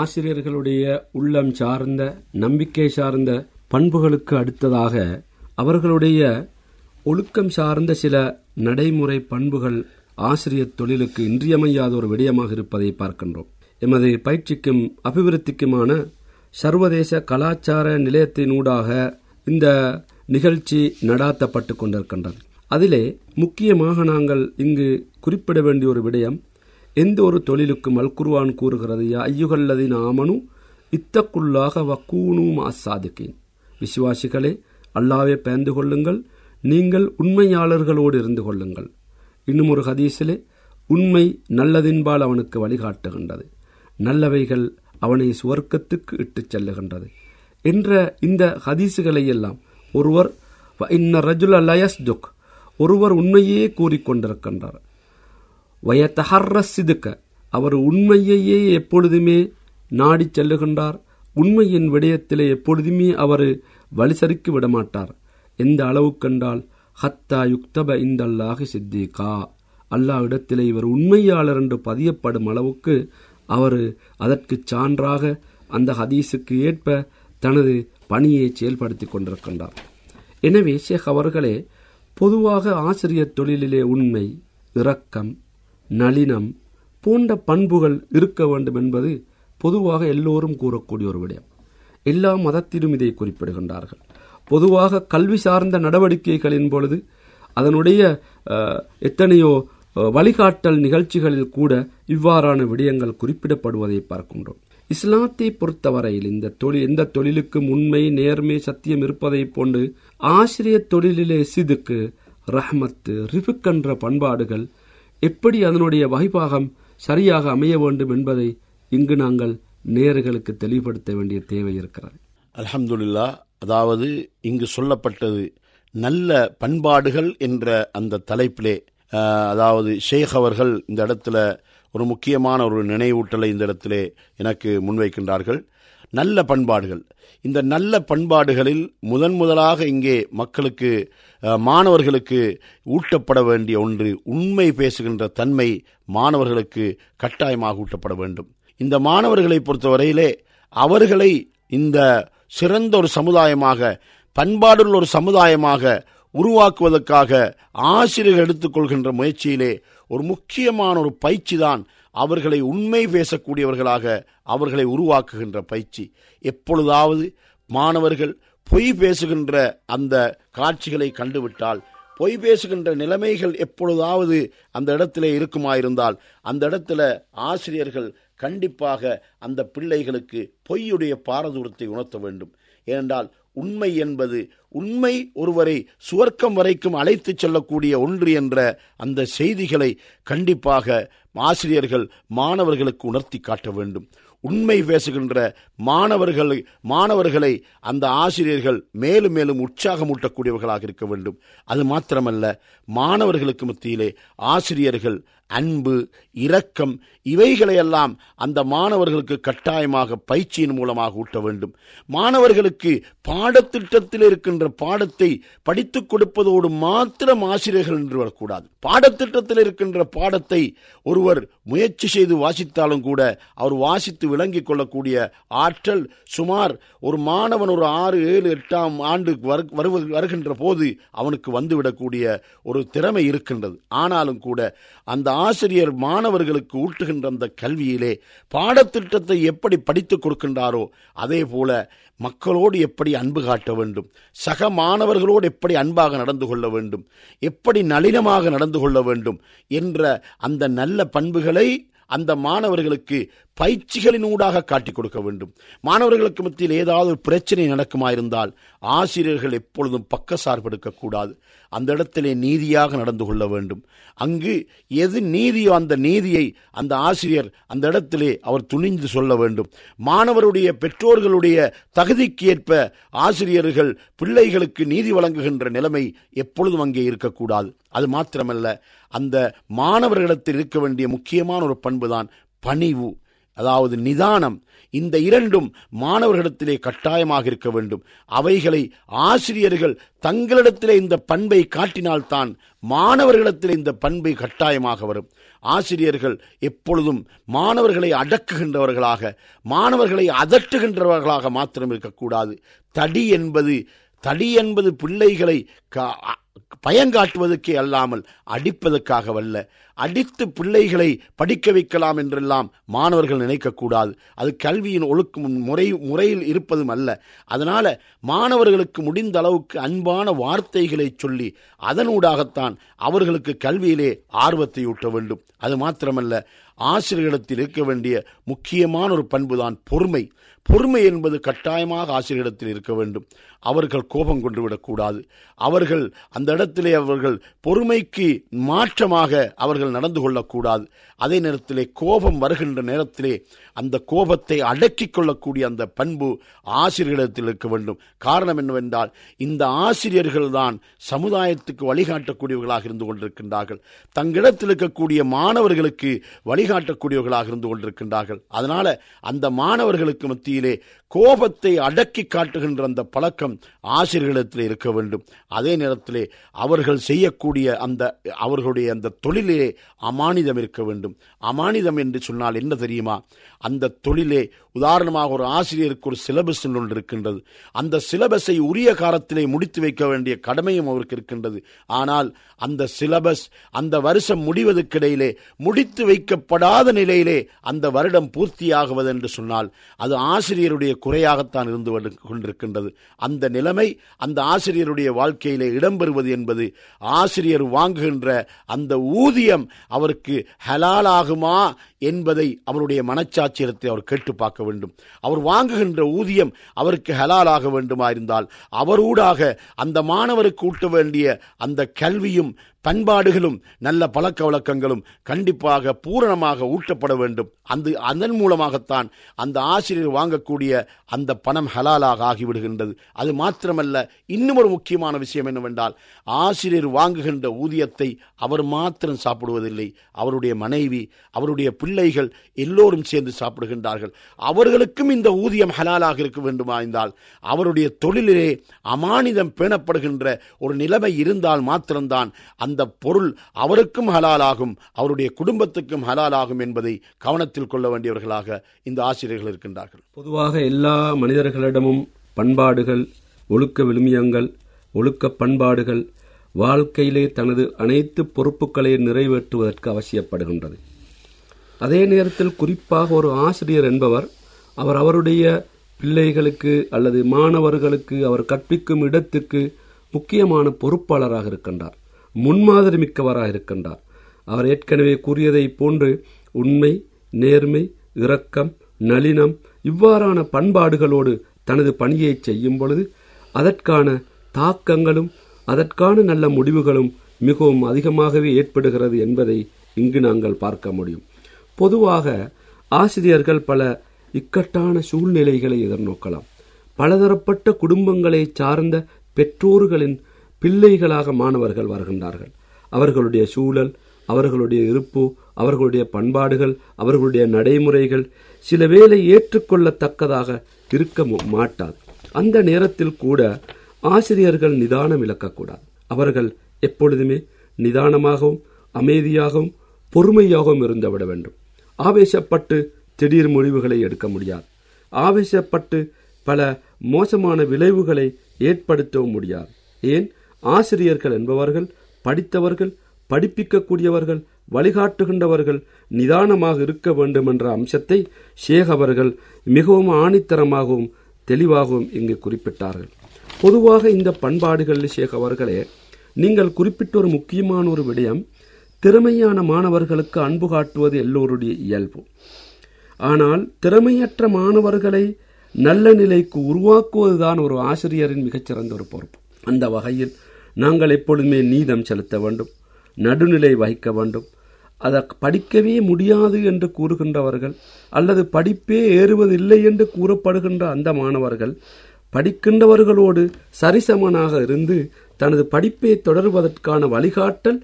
ஆசிரியர்களுடைய உள்ளம் சார்ந்த, நம்பிக்கை சார்ந்த பண்புகளுக்கு அடுத்ததாக அவர்களுடைய ஒழுக்கம் சார்ந்த சில நடைமுறை பண்புகள் ஆசிரியர் தொழிலுக்கு இன்றியமையாத ஒரு விடயமாக இருப்பதை பார்க்கின்றோம். எமது பயிற்சிக்கும் அபிவிருத்திக்குமான சர்வதேச கலாச்சார நிலையத்தினூடாக இந்த நிகழ்ச்சி நடாத்தப்பட்டு கொண்டிருக்கின்றது. அதிலே முக்கியமாக நாங்கள் இங்கு குறிப்பிட வேண்டிய ஒரு விடயம், எந்த ஒரு தொழிலுக்கும் அல்குர்ஆன் கூறுகிறது, யா ஐயுஹல்லதீன ஆமனு இத்தக்குல்லாஹ வக்கூனு மஅஸ்ஸாதிகீன், விசுவாசிகளே அல்லாஹ்வை பயந்து கொள்ளுங்கள், நீங்கள் உண்மையாளர்களோடு இருந்து கொள்ளுங்கள். இன்னும் ஒரு ஹதீஸிலே, உண்மை நல்லதின்பால் அவனுக்கு வழிகாட்டுகின்றது, நல்லவைகள் அவனை சுவர்க்கத்துக்கு இட்டுச் செல்லுகின்றது என்ற இந்த ஹதீஸுகளையெல்லாம் ஒருவர் இன்ன ரஜுல லயஸ்துக், ஒருவர் உண்மையே கூறிக்கொண்டிருக்கின்றார், வயத்தஹர்ரசிதுக்க, அவர் உண்மையையே எப்பொழுதுமே நாடி செல்லுகின்றார், உண்மையின் விடயத்திலே எப்பொழுதுமே அவர் வழிசரிக்கு விடமாட்டார். எந்த அளவுக்கென்றால் ஹத்தா யுக்தப இந்தல்லாஹி சித்திகா, அல்லாஹ்விடத்திலே இவர் உண்மையாளர் என்று பதியப்படும் அளவுக்கு அவர் அதற்கு சான்றாக அந்த ஹதீஸுக்கு ஏற்ப தனது பணியை செயல்படுத்தி கொண்டிருக்கின்றார். எனவே ஷேக் அவர்களே, பொதுவாக ஆசிரியர் தொழிலிலே உண்மை, இரக்கம், நளினம் போன்ற பண்புகள் இருக்க வேண்டும் என்பது பொதுவாக எல்லோரும் கூறக்கூடிய ஒரு விடயம். எல்லா மதத்திலும் இதை குறிப்பிடுகின்றார்கள். பொதுவாக கல்வி சார்ந்த நடவடிக்கைகளின் பொழுது அதனுடைய எத்தனையோ வழிகாட்டல் நிகழ்ச்சிகளில் கூட இவ்வாறான விடயங்கள் குறிப்பிடப்படுவதை பார்க்கின்றோம். இஸ்லாத்தை பொறுத்தவரையில் இந்த தொழில் எந்த தொழிலுக்கும் உண்மை, நேர்மை, சத்தியம் இருப்பதை போன்று ஆசிரிய தொழிலிலே சிதுக்கு, ரஹ்மத்து, ரிஃபுக் என்ற பண்பாடுகள் எப்படி அதனுடைய வகைப்பாகம் சரியாக அமைய வேண்டும் என்பதை இங்கு நாங்கள் நேயர்களுக்கு தெளிவுபடுத்த வேண்டிய தேவை இருக்கிறது. அல்ஹம்துலில்லாஹ். அதாவது இங்கு சொல்லப்பட்டது நல்ல பண்பாடுகள் என்ற அந்த தலைப்பிலே, அதாவது ஷேக் அவர்கள் இந்த இடத்துல ஒரு முக்கியமான ஒரு நினைவூட்டலை இந்த இடத்திலே எனக்கு முன்வைக்கின்றார்கள். நல்ல பண்பாடுகள், இந்த நல்ல பண்பாடுகளில் முதன் முதலாக இங்கே மக்களுக்கு, மாணவர்களுக்கு ஊட்டப்பட வேண்டிய ஒன்று உண்மை பேசுகின்ற தன்மை மாணவர்களுக்கு கட்டாயமாக ஊட்டப்பட வேண்டும். இந்த மாணவர்களை பொறுத்தவரையிலே அவர்களை இந்த சிறந்த ஒரு சமுதாயமாக, பண்பாடுள்ள ஒரு சமுதாயமாக உருவாக்குவதற்காக ஆசிரியர்கள் எடுத்துக்கொள்கின்ற முயற்சியிலே ஒரு முக்கியமான ஒரு பயிற்சி தான் அவர்களை உண்மை பேசக்கூடியவர்களாக அவர்களை உருவாக்குகின்ற பயிற்சி. எப்பொழுதாவது மாணவர்கள் பொய் பேசுகின்ற அந்த காட்சிகளை கண்டுவிட்டால், பொய் பேசுகின்ற நிலைமைகள் எப்பொழுதாவது அந்த இடத்திலே இருக்குமாயிருந்தால், அந்த இடத்துல ஆசிரியர்கள் கண்டிப்பாக அந்த பிள்ளைகளுக்கு பொய்யுடைய பாரதூரத்தை உணர்த்த வேண்டும். ஏனென்றால் உண்மை என்பது, உண்மை ஒருவரை சுவர்க்கம் வரைக்கும் அழைத்து செல்லக்கூடிய ஒன்று என்ற அந்த செய்திகளை கண்டிப்பாக ஆசிரியர்கள் மாணவர்களுக்கு உணர்த்தி காட்ட வேண்டும். உண்மை பேசுகின்ற மாணவர்களை மாணவர்களை அந்த ஆசிரியர்கள் மேலும் மேலும் உற்சாகமூட்டக்கூடியவர்களாக இருக்க வேண்டும். அது மாத்திரமல்ல, மாணவர்களுக்கு மத்தியிலே ஆசிரியர்கள் அன்பு, இரக்கம் இவைகளையெல்லாம் அந்த மாணவர்களுக்கு கட்டாயமாக பயிற்சியின் மூலமாக ஊட்ட வேண்டும். மாணவர்களுக்கு பாடத்திட்டத்தில் இருக்கின்ற பாடத்தை படித்து கொடுப்பதோடு மாத்திரம் ஆசிரியர்கள் என்று வரக்கூடாது. பாடத்திட்டத்தில் இருக்கின்ற பாடத்தை ஒருவர் முயற்சி செய்து வாசித்தாலும் கூட அவர் வாசித்து விளங்கிக் கொள்ளக்கூடிய ஆற்றல் சுமார் ஒரு மாணவன் ஒரு ஆறு ஏழு எட்டாம் ஆண்டு வருகின்ற போது அவனுக்கு வந்துவிடக்கூடிய ஒரு திறமை இருக்கின்றது. ஆனாலும் கூட அந்த ஆசிரியர் மாணவர்களுக்கு ஊட்டுகின்ற அந்த கல்வியிலே பாடத்திட்டத்தை எப்படி படித்துக் கொடுக்கின்றாரோ அதே போல மக்களோடு எப்படி அன்பு காட்ட வேண்டும், சக மாணவர்களோடு எப்படி அன்பாக நடந்து கொள்ள வேண்டும், எப்படி நளினமாக நடந்து கொள்ள வேண்டும் என்ற அந்த நல்ல பண்புகளை அந்த மாணவர்களுக்கு பயிற்சிகளினூடாக காட்டிக் கொடுக்க வேண்டும். மாணவர்களுக்கு மத்தியில் ஏதாவது ஒரு பிரச்சனை நடக்குமாயிருந்தால் ஆசிரியர்கள் எப்பொழுதும் பக்கசார்பெடுக்கக்கூடாது. அந்த இடத்திலே நீதியாக நடந்து கொள்ள வேண்டும். அங்கு எது நீதியோ அந்த நீதியை அந்த ஆசிரியர் அந்த இடத்திலே அவர் துணிந்து சொல்ல வேண்டும். மாணவருடைய பெற்றோர்களுடைய தகுதிக்கேற்ப ஆசிரியர்கள் பிள்ளைகளுக்கு நீதி வழங்குகின்ற நிலைமை எப்பொழுதும் அங்கே இருக்கக்கூடாது. அது மாத்திரமல்ல, அந்த மாணவர்களிடத்தில் இருக்க வேண்டிய முக்கியமான ஒரு பண்புதான் பணிவு, அதாவது நிதானம். இந்த இரண்டும் மாணவர்களிடத்திலே கட்டாயமாக இருக்க வேண்டும். அவைகளை ஆசிரியர்கள் தங்களிடத்திலே இந்த பண்பை காட்டினால்தான் மாணவர்களிடத்திலே இந்த பண்பை கட்டாயமாக வரும். ஆசிரியர்கள் எப்பொழுதும் மாணவர்களை அடக்குகின்றவர்களாக, மாணவர்களை அதட்டுகின்றவர்களாக மாத்திரம் இருக்கக்கூடாது. தடி என்பது தடி என்பது பிள்ளைகளை பயங்காட்டுவதற்கே அல்லாமல் அடிப்பதற்காகவல்ல. அடித்து பிள்ளைகளை படிக்க வைக்கலாம் என்றெல்லாம் மாணவர்கள் நினைக்கக்கூடாது. அது கல்வியின் ஒழுக்கும் முறை முறையில் இருப்பதும் அல்ல. அதனால் மாணவர்களுக்கு முடிந்த அளவுக்கு அன்பான வார்த்தைகளை சொல்லி அதனூடாகத்தான் அவர்களுக்கு கல்வியிலே ஆர்வத்தை ஊட்ட வேண்டும். அது மாத்திரமல்ல, ஆசிரியரிடத்தில் இருக்க வேண்டிய முக்கியமான ஒரு பண்புதான் பொறுமை. பொறுமை என்பது கட்டாயமாக ஆசிரியரிடத்தில் இருக்க வேண்டும். அவர்கள் கோபம் கொண்டு விடக்கூடாது. அவர்கள் அந்த இடத்திலே அவர்கள் பொறுமைக்கு மாற்றமாக அவர்கள் நடந்து கொள்ளக்கூடாது. அதே நேரத்திலே கோபம் வருகின்ற நேரத்திலே அந்த கோபத்தை அடக்கிக் கொள்ளக்கூடிய அந்த பண்பு ஆசிரியர்களிடத்தில் இருக்க வேண்டும். காரணம் என்னவென்றால், இந்த ஆசிரியர்கள்தான் சமுதாயத்துக்கு வழிகாட்டக்கூடியவர்களாக இருந்து கொண்டிருக்கின்றார்கள். தங்களிடத்தில் இருக்கக்கூடிய மாணவர்களுக்கு வழிகாட்டக்கூடியவர்களாக இருந்து கொண்டிருக்கின்றார்கள். அதனால அந்த மாணவர்களுக்கு மத்தியிலே கோபத்தை அடக்கி காட்டுகின்ற அந்த பழக்கம் ஆசிரியர்களிடத்தில் இருக்க வேண்டும். அதே நேரத்திலே அவர்கள் செய்யக்கூடிய அந்த அவர்களுடைய அந்த தொழிலே அமானிதம் இருக்க வேண்டும். அமானிதம் என்று சொன்னால் என்ன தெரியுமா? அந்த தொழிலே உதாரணமாக ஒரு ஆசிரியருக்கு ஒரு சிலபஸ் ஒன்று இருக்கின்றது. அந்த சிலபஸை உரிய காலத்திலே முடித்து வைக்க வேண்டிய கடமையும் அவருக்கு இருக்கின்றது. ஆனால் அந்த சிலபஸ் அந்த வருஷம் முடிவதற்கிடையிலே முடித்து வைக்கப்பட எதிர்பாராத நிலையிலே அந்த வருடம் பூர்த்தியாகுவது என்று சொன்னால் அது ஆசிரியருடைய குறையாகத்தான் இருந்து கொண்டிருக்கின்றது. அந்த நிலைமை அந்த ஆசிரியருடைய வாழ்க்கையிலே இடம்பெறுவது என்பது ஆசிரியர் வாங்குகின்ற அந்த ஊதியம் அவருக்கு ஹலாலாகுமா என்பதை அவருடைய மனச்சாட்சியத்தை அவர் கேட்டு பார்க்க வேண்டும். அவர் வாங்குகின்ற ஊதியம் அவருக்கு ஹலாலாக வேண்டுமா? இருந்தால் அவரூடாக அந்த மாணவருக்கு ஊட்ட வேண்டிய அந்த கல்வியும் பண்பாடுகளும் நல்ல பழக்க வழக்கங்களும் கண்டிப்பாக பூரணமாக ஊட்டப்பட வேண்டும். அந்த அதன் மூலமாகத்தான் அந்த ஆசிரியர் வாங்கக்கூடிய அந்த பணம் ஹலாலாக ஆகிவிடுகின்றது. அது மாத்திரமல்ல, இன்னும் ஒரு முக்கியமான விஷயம் என்னவென்றால், ஆசிரியர் வாங்குகின்ற ஊதியத்தை அவர் மாத்திரம் சாப்பிடுவதில்லை, அவருடைய மனைவி அவருடைய பிள்ளைகள் எல்லோரும் சேர்ந்து சாப்பிடுகின்றார்கள். அவர்களுக்கும் இந்த ஊதியம் ஹலாலாக இருக்க வேண்டுமாய்ந்தால் அவருடைய தொழிலே அமானிதம் பேணப்படுகின்ற ஒரு நிலைமை இருந்தால் மாத்திரம்தான் அந்த பொருள் அவருக்கும் ஹலாலாகும், அவருடைய குடும்பத்துக்கும் ஹலாலாகும் என்பதை கவனத்தில் கொள்ள வேண்டியவர்களாக இந்த ஆசிரியர்கள் இருக்கின்றார்கள். பொதுவாக எல்லா மனிதர்களிடமும் பண்பாடுகள், ஒழுக்க விழுமியங்கள், ஒழுக்க பண்பாடுகள் வாழ்க்கையிலே தனது அனைத்து பொறுப்புகளை நிறைவேற்றுவதற்கு அவசியப்படுகின்றது. அதே நேரத்தில் குறிப்பாக ஒரு ஆசிரியர் என்பவர் அவர் அவருடைய பிள்ளைகளுக்கு அல்லது மாணவர்களுக்கு அவர் கற்பிக்கும் இடத்துக்கு முக்கியமான பொறுப்பாளராக இருக்கின்றார், முன்மாதிரி மிக்கவராக இருக்கின்றார். அவர் ஏற்கனவே கூறியதை போன்று உண்மை, நேர்மை, இரக்கம், நளினம் இவ்வாறான பண்பாடுகளோடு தனது பணியை செய்யும் பொழுது அதற்கான தாக்கங்களும் அதற்கான நல்ல முடிவுகளும் மிகவும் அதிகமாகவே ஏற்படுகிறது என்பதை இங்கு நாங்கள் பார்க்க முடியும். பொதுவாக ஆசிரியர்கள் பல இக்கட்டான சூழ்நிலைகளை எதிர்நோக்கலாம். பலதரப்பட்ட குடும்பங்களை சார்ந்த பெற்றோர்களின் பிள்ளைகளாக மாணவர்கள் வருகின்றார்கள். அவர்களுடைய சூழல், அவர்களுடைய இருப்பு, அவர்களுடைய பண்பாடுகள், அவர்களுடைய நடைமுறைகள் சில வேளை ஏற்றுக்கொள்ளத்தக்கதாக இருக்க மாட்டாது. அந்த நேரத்தில் கூட ஆசிரியர்கள் நிதானம் இழக்கக்கூடாது. அவர்கள் எப்பொழுதுமே நிதானமாகவும் அமைதியாகவும் பொறுமையாகவும் இருந்துவிட வேண்டும். ஆவேசப்பட்டு திடீர் முடிவுகளை எடுக்க முடியாது. ஆவேசப்பட்டு பல மோசமான விளைவுகளை ஏற்படுத்தவும் முடியாது. ஏன்? ஆசிரியர்கள் என்பவர்கள் படித்தவர்கள், படிப்பிக்கக்கூடியவர்கள், வழிகாட்டுகின்றவர்கள் நிதானமாக இருக்க வேண்டும் என்ற அம்சத்தை ஷேக் அவர்கள் மிகவும் ஆணித்தரமாகவும் தெளிவாகவும் இங்கு குறிப்பிட்டார்கள். பொதுவாக இந்த பண்பாடுகளில் ஷேக் அவர்களே நீங்கள் குறிப்பிட்ட ஒரு முக்கியமான ஒரு விடயம், திறமையான மாணவர்களுக்கு அன்பு காட்டுவது எல்லோருடைய இயல்பு. ஆனால் திறமையற்ற மாணவர்களை நல்ல நிலைக்கு உருவாக்குவதுதான் ஒரு ஆசிரியரின் மிகச்சிறந்த ஒரு பொறுப்பு. அந்த வகையில் நாங்கள் எப்பொழுதுமே நீதம் செலுத்த வேண்டும், நடுநிலை வகிக்க வேண்டும். அதை படிக்கவே முடியாது என்று கூறுகின்றவர்கள் அல்லது படிப்பே ஏறுவதில்லை என்று கூறப்படுகின்ற அந்த மாணவர்கள் படிக்கின்றவர்களோடு சரிசமனாக இருந்து தனது படிப்பை தொடர்வதற்கான வழிகாட்டல்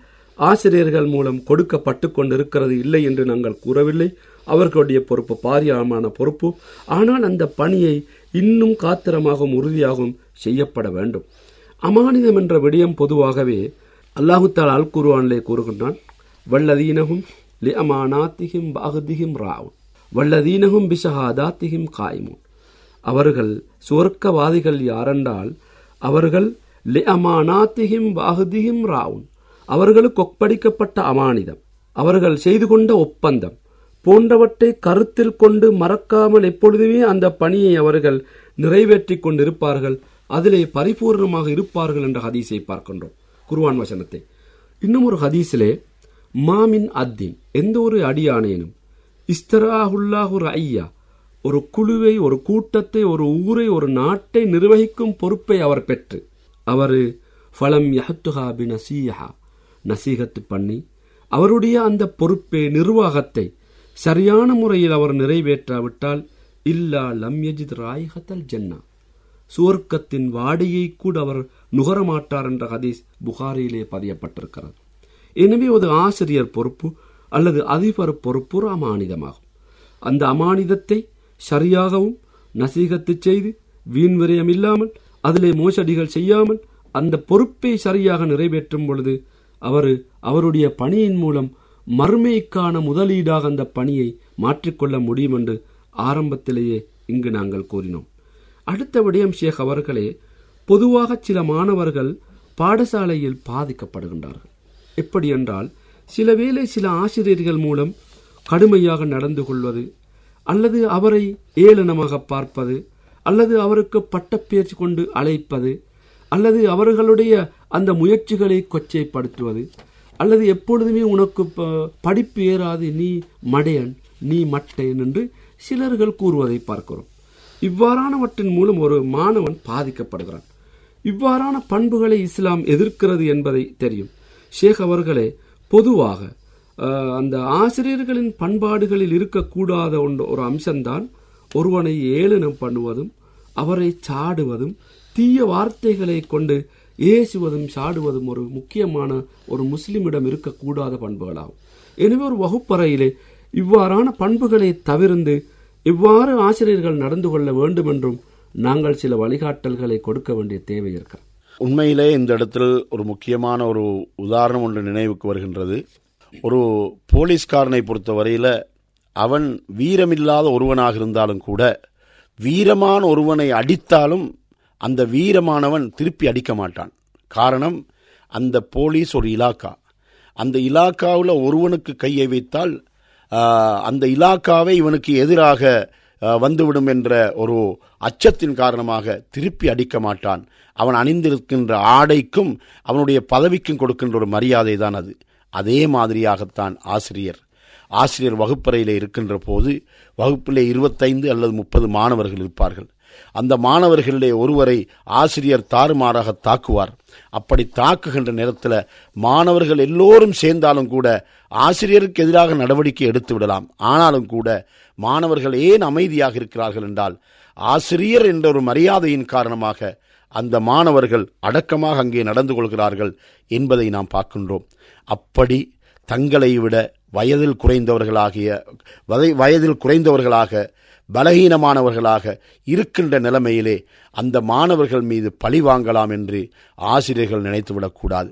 ஆசிரியர்கள் மூலம் கொடுக்கப்பட்டு கொண்டிருக்கிறது. இல்லை என்று நாங்கள் கூறவில்லை, அவர்களுடைய பொறுப்பு பாரியமான பொறுப்பு. ஆனால் அந்த பணியை இன்னும் காத்திரமாகவும் உறுதியாகவும் செய்யப்பட வேண்டும். அமானிதம் என்ற விடயம் பொதுவாகவே அல்லாஹு தஆலா அல் குர்ஆனிலே கூறுகின்றான், வல்லதீனஹும் லிஅமானாத்திஹிம் வஅஹ்திஹிம் ராஉன் வல்லதீனஹும் பிஷஹாதாத்திஹிம் காயிமூன். அவர்கள் சுவர்க்கவாதிகள் யாரென்றால் அவர்கள் லிஅமானாத்திஹிம் வஅஹ்திஹிம் ராஉன், அவர்களுக்கு ஒப்படைக்கப்பட்ட அமானிதம், அவர்கள் செய்து கொண்ட ஒப்பந்தம் போன்றவற்றை கருத்தில் கொண்டு மறக்காமல் எப்பொழுதுமே அந்த பணியை அவர்கள் நிறைவேற்றி கொண்டிருப்பார்கள், அதிலே பரிபூர்ணமாக இருப்பார்கள் என்ற ஹதீஸை பார்க்கின்றோம், குர்ஆன் வசனத்தை. இன்னும் ஒரு ஹதீஸிலே, மாமின் அத்தீன், எந்த ஒரு அடியானேனும் இஸ்தராஹுல்லாஹ் ஒரு ஐயா, ஒரு குழுவை, ஒரு கூட்டத்தை, ஒரு ஊரை, ஒரு நாட்டை நிர்வகிக்கும் பொறுப்பை அவர் பெற்று அவர் ஃபலம் யஹ்துஹா பினஸீஹா, நசீகத்து பண்ணி அவருடைய அந்த பொறுப்பை, நிர்வாகத்தை சரியான முறையில் அவர் நிறைவேற்றாவிட்டால் இல்லா லம் யஜித் ராயிஹத்தல் ஜன்னா, சுவர்க்கத்தின் வாடையை கூட அவர் நுகரமாட்டார் என்ற ஹதீஸ் புகாரியிலே பதியப்பட்டிருக்கிறது. எனவே ஒரு ஆசிரியர் பொறுப்பு அல்லது அதிபர் பொறுப்பு ஒரு அமானிதமாகும். அந்த அமானிதத்தை சரியாகவும் நசீகத்து செய்து வீண் விரயம் இல்லாமல் அதிலே மோசடிகள் செய்யாமல் அந்த பொறுப்பை சரியாக நிறைவேற்றும் பொழுது அவர் அவருடைய பணியின் மூலம் மறுமைக்கான முதலீடாக அந்த பணியை மாற்றிக்கொள்ள முடியும் என்று ஆரம்பத்திலேயே இங்கு நாங்கள் கூறினோம். அடுத்த விடயம் ஷேக் அவர்களே, பொதுவாக சில மாணவர்கள் பாடசாலையில் பாதிக்கப்படுகின்றார்கள். எப்படி என்றால், சில வேளை சில ஆசிரியர்கள் மூலம் கடுமையாக நடந்து கொள்வது அல்லது அவரை ஏளனமாக பார்ப்பது அல்லது அவருக்கு பட்டப்பெயர்ச்சி கொண்டு அழைப்பது அல்லது அவர்களுடைய அந்த முயற்சிகளை கொச்சைப்படுத்துவது அல்லது எப்பொழுதுமே உனக்கு படிப்பு ஏறாது, நீ மடையன், நீ மட்டையன் என்று சிலர்கள் கூறுவதை பார்க்கிறோம். இவ்வாறானவற்றின் மூலம் ஒரு மாணவன் பாதிக்கப்படுகிறான். இவ்வாறான பண்புகளை இஸ்லாம் எதிர்க்கிறது என்பதை தெரியும். ஷேக் அவர்களே, பொதுவாக அந்த ஆசிரியர்களின் பண்பாடுகளில் இருக்கக்கூடாத ஒரு அம்சம்தான் ஒருவனை ஏளனம் பண்ணுவதும் அவரை சாடுவதும் தீய வார்த்தைகளை கொண்டு ஏசுவதும் சாடுவதும் ஒரு முக்கியமான ஒரு முஸ்லிமிடம் இருக்கக்கூடாத பண்புகளாகும். எனவே ஒரு வகுப்பறையிலே இவ்வாறான பண்புகளை தவிர்த்து இவ்வாறு ஆசிரியர்கள் நடந்து கொள்ள வேண்டும் என்றும் நாங்கள் சில வழிகாட்டல்களை கொடுக்க வேண்டிய தேவை இருக்கிறது. உண்மையிலே இந்த இடத்தில் ஒரு முக்கியமான ஒரு உதாரணம் ஒன்று நினைவுக்கு வருகின்றது. ஒரு போலீஸ்காரனை பொறுத்தவரையில் அவன் வீரமில்லாத ஒருவனாக இருந்தாலும் கூட வீரமான ஒருவனை அடித்தாலும் அந்த வீரமானவன் திருப்பி அடிக்க மாட்டான். காரணம், அந்த போலீஸ் ஒரு இலாக்கா. அந்த இலாக்காவில் ஒருவனுக்கு கையை வைத்தால் அந்த இலாக்காவை இவனுக்கு எதிராக வந்துவிடும் என்ற ஒரு அச்சத்தின் காரணமாக திருப்பி அடிக்க மாட்டான். அவன் அணிந்திருக்கின்ற ஆடைக்கும் அவனுடைய பதவிக்கும் கொடுக்கின்ற ஒரு மரியாதை தான் அது. அதே மாதிரியாகத்தான் ஆசிரியர் ஆசிரியர் வகுப்பறையில் இருக்கின்ற போது வகுப்பிலே இருபத்தைந்து அல்லது முப்பது மாணவர்கள் இருப்பார்கள். அந்த மாணவர்களிலே ஒருவரை ஆசிரியர் தாறுமாறாக தாக்குவார். அப்படி தாக்குகின்ற நேரத்தில் மாணவர்கள் எல்லோரும் சேர்ந்தாலும் கூட ஆசிரியருக்கு எதிராக நடவடிக்கை எடுத்து விடலாம். ஆனாலும் கூட மாணவர்கள் ஏன் அமைதியாக இருக்கிறார்கள் என்றால் ஆசிரியர் என்ற ஒரு மரியாதையின் காரணமாக அந்த மாணவர்கள் அடக்கமாக அங்கே நடந்து கொள்கிறார்கள் என்பதை நாம் பார்க்கின்றோம். அப்படி தங்களை விட வயதில் குறைந்தவர்களாகிய வயதில் குறைந்தவர்களாக பலகீனமானவர்களாக இருக்கின்ற நிலைமையிலே அந்த மாணவர்கள் மீது பழி வாங்கலாம் என்று ஆசிரியர்கள் நினைத்துவிடக்கூடாது.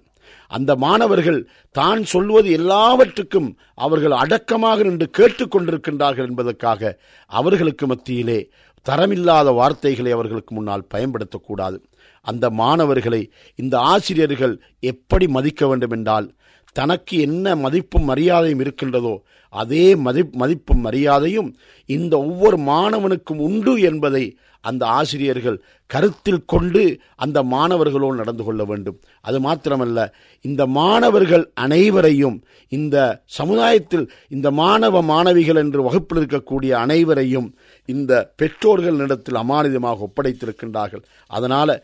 அந்த மாணவர்கள் தான் சொல்வது எல்லாவற்றுக்கும் அவர்கள் அடக்கமாக நின்று கேட்டுக்கொண்டிருக்கின்றார்கள் என்பதற்காக அவர்களுக்கு மத்தியிலே தரமில்லாத வார்த்தைகளை அவர்களுக்கு முன்னால் பயன்படுத்தக்கூடாது. அந்த மாணவர்களை இந்த ஆசிரியர்கள் எப்படி மதிக்க வேண்டும் என்றால் தனக்கு என்ன மதிப்பும் மரியாதையும் இருக்கின்றதோ அதே மதி மதிப்பும் மரியாதையும் இந்த ஒவ்வொரு மாணவனுக்கும் உண்டு என்பதை அந்த ஆசிரியர்கள் கருத்தில் கொண்டு அந்த மாணவர்களோடு நடந்து கொள்ள வேண்டும். அது மாத்திரமல்ல, இந்த மாணவர்கள் அனைவரையும் இந்த சமுதாயத்தில் இந்த மாணவ மாணவிகள் என்று வகுப்பில் இருக்கக்கூடிய அனைவரையும் இந்த பெற்றோர்களிடத்தில் அமானிதமாக ஒப்படைத்திருக்கின்றார்கள். அதனால்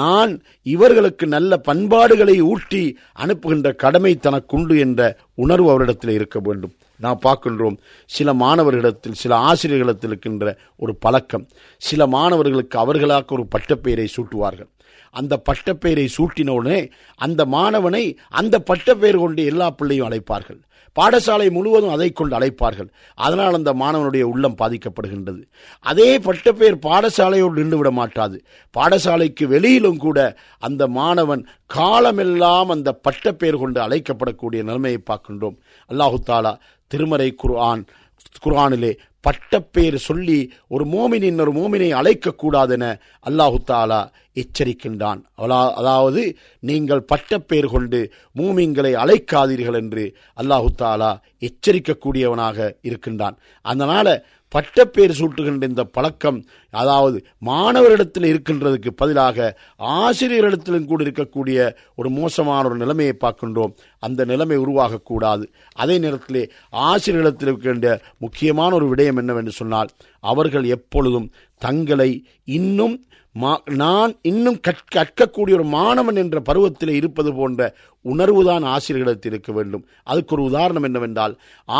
நான் இவர்களுக்கு நல்ல பண்பாடுகளை ஊட்டி அனுப்புகின்ற கடமை தனக்குண்டு என்ற உணர்வு அவரிடத்தில் இருக்க வேண்டும். நாம் பார்க்கின்றோம் சில மாணவர்களிடத்தில் சில ஆசிரியர்களிடத்தில் இருக்கின்ற ஒரு பழக்கம், சில மாணவர்களுக்கு அவர்களாக ஒரு பட்டப்பெயரை சூட்டுவார்கள். அந்த பட்டப்பெயரை சூட்டினவுடனே அந்த மாணவனை அந்த பட்டப்பெயர் கொண்டு எல்லா பிள்ளையும் அழைப்பார்கள். பாடசாலை முழுவதும் அதை கொண்டு அழைப்பார்கள். அதனால் அந்த மாணவனுடைய உள்ளம் பாதிக்கப்படுகின்றது. அதே பட்டப்பெயர் பாடசாலையோடு நின்று விட மாட்டாது. பாடசாலைக்கு வெளியிலும் கூட அந்த மாணவன் காலமெல்லாம் அந்த பட்டப்பெயர் கொண்டு அழைக்கப்படக்கூடிய நிலைமையை பார்க்கின்றோம். அல்லாஹு தாலா திருமறை குர்ஆன் குர்ஆனிலே பட்டப்பெயர் சொல்லி ஒரு மோமினின் ஒரு மோமினை அழைக்கக்கூடாது என அல்லாஹு தாலா எச்சரிக்கின்றான். அதாவது நீங்கள் பட்டப்பெயர் கொண்டு மூமிங்களை அழைக்காதீர்கள் என்று அல்லாஹு தாலா எச்சரிக்கக்கூடியவனாக இருக்கின்றான். அதனால் பட்டப்பேர் சூட்டுகின்ற இந்த பழக்கம், அதாவது மாணவரிடத்தில் இருக்கின்றதுக்கு பதிலாக ஆசிரியரிடத்திலும் கூட இருக்கக்கூடிய ஒரு மோசமான ஒரு நிலைமையை பார்க்கின்றோம். அந்த நிலைமை உருவாகக்கூடாது. அதே நேரத்திலே ஆசிரியரிடத்தில் இருக்கின்ற முக்கியமான ஒரு விடயம் என்னவென்று சொன்னால் அவர்கள் எப்பொழுதும் தங்களை இன்னும் நான் இன்னும் கற்கக்கூடிய ஒரு மாணவன் என்ற பருவத்தில் இருப்பது போன்ற உணர்வுதான் ஆசிரியர்களிடத்தில் இருக்க வேண்டும். அதுக்கு ஒரு உதாரணம் என்னவென்றால்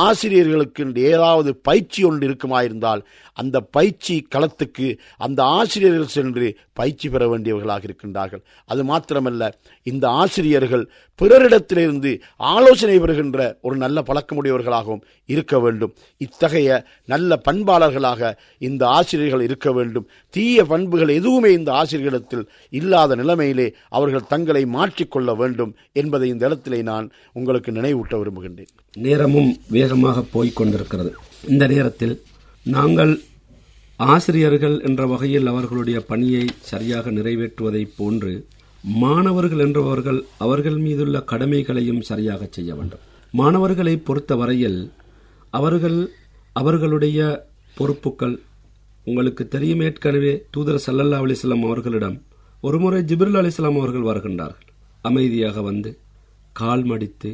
ஆசிரியர்களுக்கு ஏதாவது பயிற்சி ஒன்று இருக்குமாயிருந்தால் அந்த பயிற்சி களத்துக்கு அந்த ஆசிரியர்கள் சென்று பயிற்சி பெற வேண்டியவர்களாக இருக்கின்றார்கள். அது மாத்திரமல்ல, இந்த ஆசிரியர்கள் பிறரிடத்திலிருந்து ஆலோசனை பெறுகின்ற ஒரு நல்ல பழக்கமுடையவர்களாகவும் இருக்க வேண்டும். இத்தகைய நல்ல பண்பாளர்களாக இந்த ஆசிரியர்கள் இருக்க வேண்டும். தீய பண்புகள் எதுவுமே இந்த ஆசிரியர்களிடத்தில் இல்லாத நிலைமையிலே அவர்கள் தங்களை மாற்றிக்கொள்ள வேண்டும் என்பதை இந்த இடத்திலே நான் உங்களுக்கு நினைவூட்ட விரும்புகின்றேன். நேரமும் வேகமாக போய்க் கொண்டிருக்கிறது. இந்த நேரத்தில் நாங்கள் ஆசிரியர்கள் என்ற வகையில் அவர்களுடைய பணியை சரியாக நிறைவேற்றுவதைப் போன்று மாணவர்கள் என்றவர்கள் அவர்கள் மீதுள்ள கடமைகளையும் சரியாக செய்ய வேண்டும். மாணவர்களை பொறுத்தவரையில் அவர்கள் அவர்களுடைய பொறுப்புகள் உங்களுக்கு தெரியும். ஏற்கனவே தூதர் ஸல்லல்லாஹு அலைஹி வஸல்லம் அவர்களிடம் ஒருமுறை ஜிப்ரீல் அலைஹிஸ்ஸலாம் அவர்கள் வருகின்றார்கள். அமைதியாக வந்து கால் மடித்து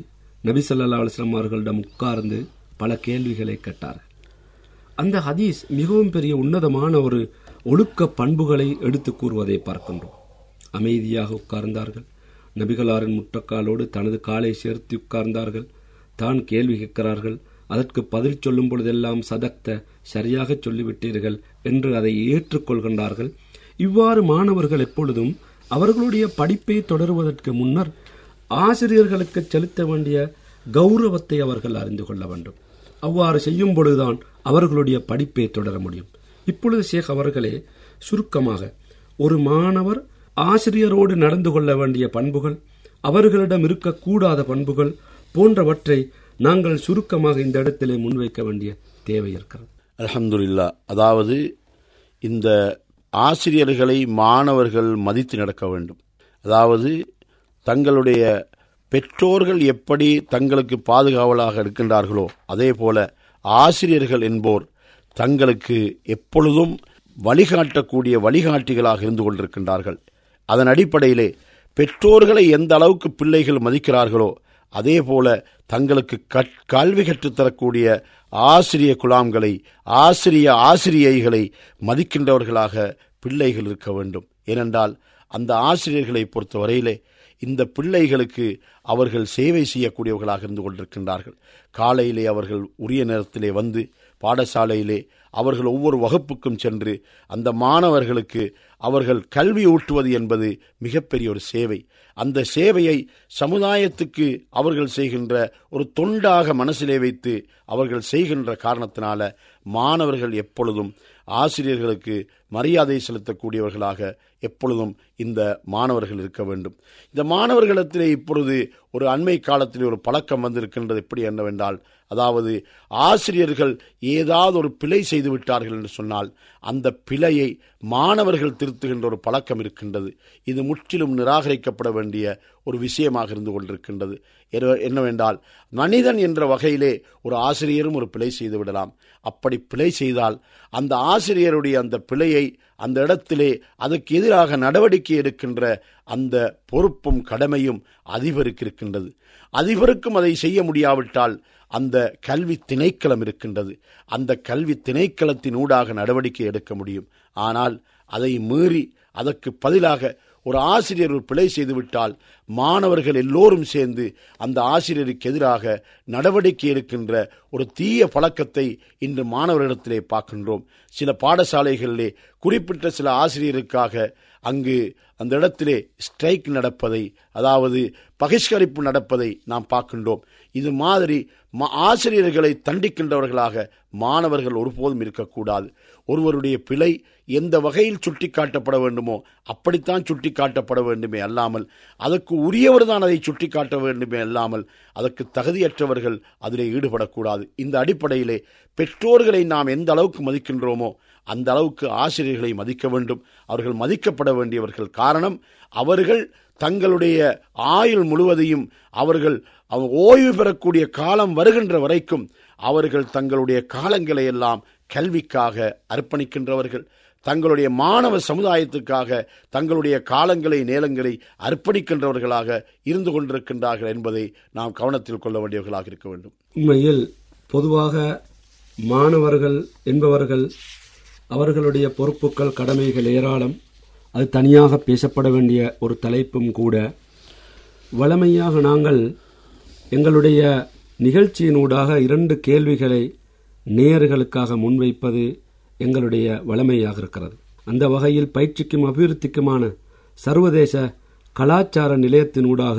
நபி ஸல்லல்லாஹு அலைஹி வஸல்லம் அவர்களிடம் உட்கார்ந்து பல கேள்விகளை கேட்டார்கள். அந்த ஹதீஸ் மிகவும் பெரிய உன்னதமான ஒரு ஒழுக்க பண்புகளை எடுத்து கூறுவதை பார்க்கின்றோம். அமைதியாக உட்கார்ந்தார்கள். நபிகளாரின் முட்டக்காலோடு தனது காலை சேர்த்து உட்கார்ந்தார்கள். தான் கேள்வி கேட்கிறார்கள். அதற்கு பதில் சொல்லும் பொழுதெல்லாம் சதக்த, சரியாக சொல்லிவிட்டீர்கள் என்று அதை ஏற்றுக்கொள்கின்றார்கள். இவ்வாறு மாணவர்கள் எப்பொழுதும் அவர்களுடைய படிப்பை தொடருவதற்கு முன்னர் ஆசிரியர்களுக்கு செலுத்த வேண்டிய கௌரவத்தை அவர்கள் அறிந்து கொள்ள வேண்டும். அவ்வாறு செய்யும் பொழுதுதான் அவர்களுடைய படிப்பை தொடர முடியும். இப்பொழுது ஷேக் அவர்களே, சுருக்கமாக ஒரு மாணவர் ஆசிரியரோடு நடந்து கொள்ள வேண்டிய பண்புகள், அவர்களிடம் இருக்கக்கூடாத பண்புகள் போன்றவற்றை நாங்கள் சுருக்கமாக இந்த இடத்திலே முன்வைக்க வேண்டிய தேவை இருக்கிறது. அல்ஹம்துலில்லா. அதாவது இந்த ஆசிரியர்களை மாணவர்கள் மதித்து நடக்க வேண்டும். அதாவது தங்களுடைய பெற்றோர்கள் எப்படி தங்களுக்கு பாதுகாவலாக இருக்கின்றார்களோ அதே போல ஆசிரியர்கள் என்போர் தங்களுக்கு எப்பொழுதும் வழிகாட்டக்கூடிய வழிகாட்டிகளாக இருந்து கொண்டிருக்கின்றார்கள். அதன் அடிப்படையிலே பெற்றோர்களை எந்த அளவுக்கு பிள்ளைகள் மதிக்கிறார்களோ அதே போல தங்களுக்கு கல்வி கற்றுத்தரக்கூடிய ஆசிரிய குலாம்களை, ஆசிரிய ஆசிரியைகளை மதிக்கின்றவர்களாக பிள்ளைகள் இருக்க வேண்டும். ஏனென்றால் அந்த ஆசிரியர்களை பொறுத்தவரையிலே இந்த பிள்ளைகளுக்கு அவர்கள் சேவை செய்யக்கூடியவர்களாக இருந்து கொண்டிருக்கின்றார்கள். காலையிலே அவர்கள் உரிய நேரத்திலே வந்து பாடசாலையிலே அவர்கள் ஒவ்வொரு வகுப்புக்கும் சென்று அந்த மாணவர்களுக்கு அவர்கள் கல்வி ஊட்டுவது என்பது மிகப்பெரிய ஒரு சேவை. அந்த சேவையை சமுதாயத்துக்கு அவர்கள் செய்கின்ற ஒரு தொண்டாக மனசிலே வைத்து அவர்கள் செய்கின்ற காரணத்தினால மாணவர்கள் எப்பொழுதும் ஆசிரியர்களுக்கு மரியாதை செலுத்தக்கூடியவர்களாக எப்பொழுதும் இந்த மாணவர்கள் இருக்க வேண்டும். இந்த மாணவர்களிடத்திலே இப்பொழுது ஒரு அண்மை காலத்திலே ஒரு பழக்கம் வந்திருக்கின்றது. எப்படி என்னவென்றால், அதாவது ஆசிரியர்கள் ஏதாவது ஒரு பிழை செய்து விட்டார்கள் என்று சொன்னால் அந்த பிழையை மாணவர்கள் திருத்துகின்ற ஒரு பழக்கம் இருக்கின்றது. இது முற்றிலும் நிராகரிக்கப்பட வேண்டிய ஒரு விஷயமாக இருந்து கொண்டிருக்கின்றது. என்னவென்றால், மனிதன் என்ற வகையிலே ஒரு ஆசிரியரும் ஒரு பிழை செய்து விடலாம். அப்படி பிழை செய்தால் அந்த ஆசிரியருடைய அந்த பிழையை அந்த இடத்திலே அதற்கு எதிராக நடவடிக்கை எடுக்கின்ற அந்த பொறுப்பும் கடமையும் அதிபருக்கு இருக்கின்றது. அதிபருக்கும் அதை செய்ய முடியாவிட்டால் அந்த கல்வி திணைக்களம் இருக்கின்றது. அந்த கல்வி திணைக்களத்தின் ஊடாக நடவடிக்கை எடுக்க முடியும். ஆனால் அதை மீறி அதற்கு பதிலாக ஒரு ஆசிரியர் ஒரு பிழை செய்துவிட்டால் மாணவர்கள் எல்லோரும் சேர்ந்து அந்த ஆசிரியருக்கு எதிராக நடவடிக்கை எடுக்கின்ற ஒரு தீய பழக்கத்தை இன்று மாணவர்களிடத்திலே பார்க்கின்றோம். சில பாடசாலைகளிலே குறிப்பிட்ட சில ஆசிரியருக்காக அங்கு அந்த இடத்திலே ஸ்ட்ரைக் நடப்பதை, அதாவது பகிஷ்கரிப்பு நடப்பதை நாம் பார்க்கின்றோம். இது மாதிரி ஆசிரியர்களை தண்டிக்கின்றவர்களாக மாணவர்கள் ஒருபோதும் இருக்கக்கூடாது. ஒருவருடைய பிழை எந்த வகையில் சுட்டி காட்டப்பட வேண்டுமோ அப்படித்தான் சுட்டி காட்டப்பட வேண்டுமே அல்லாமல், அதற்கு உரியவர் தான் அதை சுட்டி காட்ட வேண்டுமே அல்லாமல், அதற்கு தகுதியற்றவர்கள் அதிலே ஈடுபடக்கூடாது. இந்த அடிப்படையிலே பெற்றோர்களை நாம் எந்த அளவுக்கு மதிக்கின்றோமோ அந்த அளவுக்கு ஆசிரியர்களை மதிக்க வேண்டும். அவர்கள் மதிக்கப்பட வேண்டியவர்கள். காரணம், அவர்கள் தங்களுடைய ஆயுள் முழுவதையும் அவர்கள் ஓய்வு பெறக்கூடிய காலம் வருகின்ற வரைக்கும் அவர்கள் தங்களுடைய காலங்களை எல்லாம் கல்விக்காக அர்ப்பணிக்கின்றவர்கள். தங்களுடைய மாணவ சமுதாயத்துக்காக தங்களுடைய காலங்களை நேரங்களை அர்ப்பணிக்கின்றவர்களாக இருந்து கொண்டிருக்கின்றார்கள் என்பதை நாம் கவனத்தில் கொள்ள வேண்டியவர்களாக இருக்க வேண்டும். உண்மையில் பொதுவாக மாணவர்கள் என்பவர்கள் அவர்களுடைய பொறுப்புகள், கடமைகள் ஏராளம். அது தனியாக பேசப்பட வேண்டிய ஒரு தலைப்பும் கூட. வழமையாக நாங்கள் எங்களுடைய நிகழ்ச்சியினூடாக இரண்டு கேள்விகளை நேயர்களுக்காக முன்வைப்பது எங்களுடைய வழமையாக இருக்கிறது. அந்த வகையில் பயிற்சிக்கும் அபிவிருத்திக்குமான சர்வதேச கலாச்சார நிலையத்தினூடாக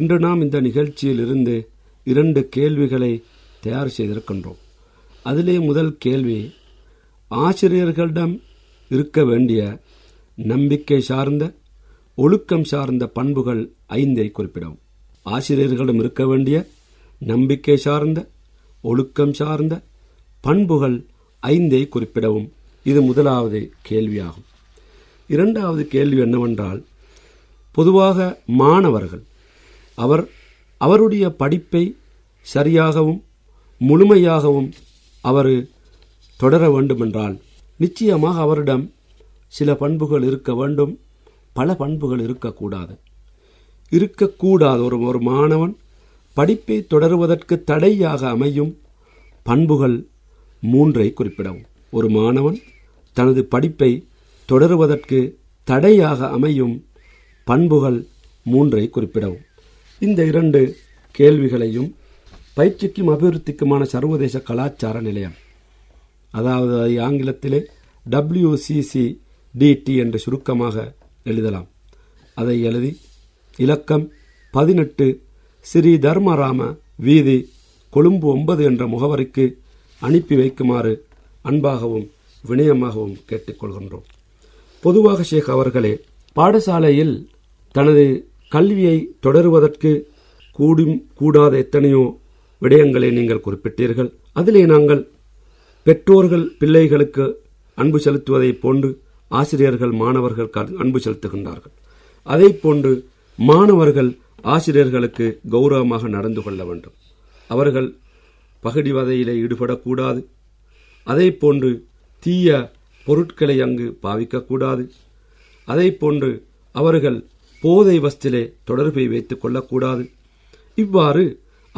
இன்று நாம் இந்த நிகழ்ச்சியில் இருந்து இரண்டு கேள்விகளை தயார் செய்திருக்கின்றோம். அதிலே முதல் கேள்வி, ஆசிரியர்களிடம் இருக்க வேண்டிய நம்பிக்கை சார்ந்த, ஒழுக்கம் சார்ந்த பண்புகள் ஐந்தை குறிப்பிடவும். ஆசிரியர்களிடம் இருக்க வேண்டிய நம்பிக்கை சார்ந்த, ஒழுக்கம் சார்ந்த பண்புகள் ஐந்தை குறிப்பிடவும். இது முதலாவது கேள்வியாகும். இரண்டாவது கேள்வி என்னவென்றால், பொதுவாக மாணவர்கள் அவர் அவருடைய படிப்பை சரியாகவும் முழுமையாகவும் அவர் தொடர வேண்டுமென்றால் நிச்சயமாக அவரிடம் சில பண்புகள் இருக்க வேண்டும், பல பண்புகள் இருக்கக்கூடாது இருக்கக்கூடாது ஒரு ஒரு மாணவன் படிப்பை தொடருவதற்கு தடையாக அமையும் பண்புகள் மூன்றை குறிப்பிடவும். ஒரு மாணவன் தனது படிப்பை தொடருவதற்கு தடையாக அமையும் பண்புகள் மூன்றை குறிப்பிடவும். இந்த இரண்டு கேள்விகளையும் பயிற்சிக்கும் அபிவிருத்திக்குமான சர்வதேச கலாச்சார நிலையம், அதாவது ஆங்கிலத்திலே டபிள்யூசிசிடிடி என்று சுருக்கமாக எழுதலாம், அதை எழுதி இலக்கம் பதினெட்டு ஸ்ரீ தர்மராம வீதி கொழும்பு ஒன்பது என்ற முகவரிக்கு அனுப்பி வைக்குமாறு அன்பாகவும் வினயமாகவும் கேட்டுக்கொள்கின்றோம். பொதுவாக ஷேக் அவர்களே, பாடசாலையில் தனது கல்வியை தொடருவதற்கு கூடும் கூடாத எத்தனையோ விடயங்களை நீங்கள் குறிப்பிட்டீர்கள். அதிலே நாங்கள் பெற்றோர்கள் பிள்ளைகளுக்கு அன்பு செலுத்துவதைப் போன்று ஆசிரியர்கள் மாணவர்கள் அன்பு செலுத்துகின்றார்கள், அதை போன்று மாணவர்கள் ஆசிரியர்களுக்கு கௌரவமாக நடந்து கொள்ள வேண்டும். அவர்கள் பகடிவதையிலே ஈடுபடக்கூடாது, அதை போன்று தீய பொருட்களை அங்கு பாவிக்கக்கூடாது, அதை போன்று அவர்கள் போதை வஸ்திலே தொடர்பை வைத்துக் கொள்ளக்கூடாது. இவ்வாறு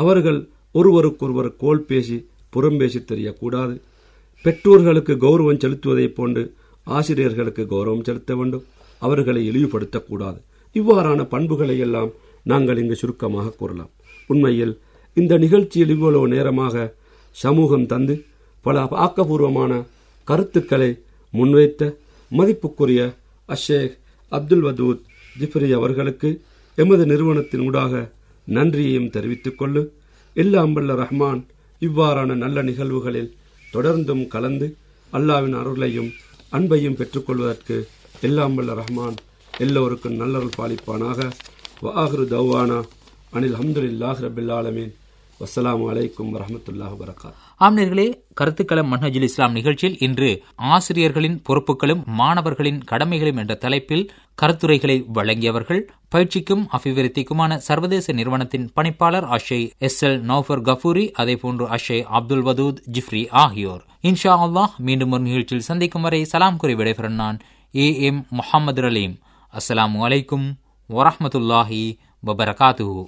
அவர்கள் ஒருவருக்கொருவர் கோல் பேசி புறம்பேசி தெரியக்கூடாது. பெற்றோர்களுக்கு கௌரவம் செலுத்துவதைப் போன்று ஆசிரியர்களுக்கு கௌரவம் செலுத்த வேண்டும், அவர்களை இழிவுபடுத்தக்கூடாது. இவ்வாறான பண்புகளை எல்லாம் நாங்கள் இங்கு சுருக்கமாக கூறலாம். உண்மையில் இந்த நிகழ்ச்சியில் இவ்வளவு நேரமாக சமூகம் தந்து பல ஆக்கப்பூர்வமான கருத்துக்களை முன்வைத்த மதிப்புக்குரிய அஷேக் அப்துல் வதூத் ஜிஃப்ரி அவர்களுக்கு எமது நிறுவனத்தின் ஊடாக நன்றியையும் தெரிவித்துக் கொள்ளு. எல்லாம் வல்ல ரஹ்மான் இவ்வாறான நல்ல நிகழ்வுகளில் தொடர்ந்தும் கலந்து அல்லாவின் அருளையும் அன்பையும் பெற்றுக்கொள்வதற்கு எல்லாம் வல்ல ரஹ்மான் எல்லோருக்கும் நல்லருள் பாலிப்பானாக. வாஹிரு தௌவானா அனில் அல்ஹம்துலில்லாஹி ரபில் ஆலமீன். வஸ்ஸலாமு அலைக்கும் வரஹ்மத்துல்லாஹி வபரகாத். ஆம்னர்களே, கருத்துக்களம் மனோஜுல் இஸ்லாம் நிகழ்ச்சியில் இன்று ஆசிரியர்களின் பொறுப்புகளும் மாணவர்களின் கடமைகளும் என்ற தலைப்பில் கருத்துரைகளை வழங்கியவர்கள் பயிற்சிக்கும் அபிவிருத்திக்குமான சர்வதேச நிறுவனத்தின் பணிப்பாளர் அஷேக் எஸ் எல் நௌபர் கஃபூரி, அதேபோன்று அஷேக் அப்துல் வதூத் ஜிஃப்ரி ஆகியோர். இன்ஷா அல்லாஹ் மீண்டும் ஒரு நிகழ்ச்சியில் சந்திக்கும் வரை சலாம் கூறி விடைபெறும் நான் ஏ எம் முஹம்மது ரலீம். அஸ்ஸலாமு அலைக்கும் வரஹ்மத்துல்லாஹி வபரகாத்துஹு.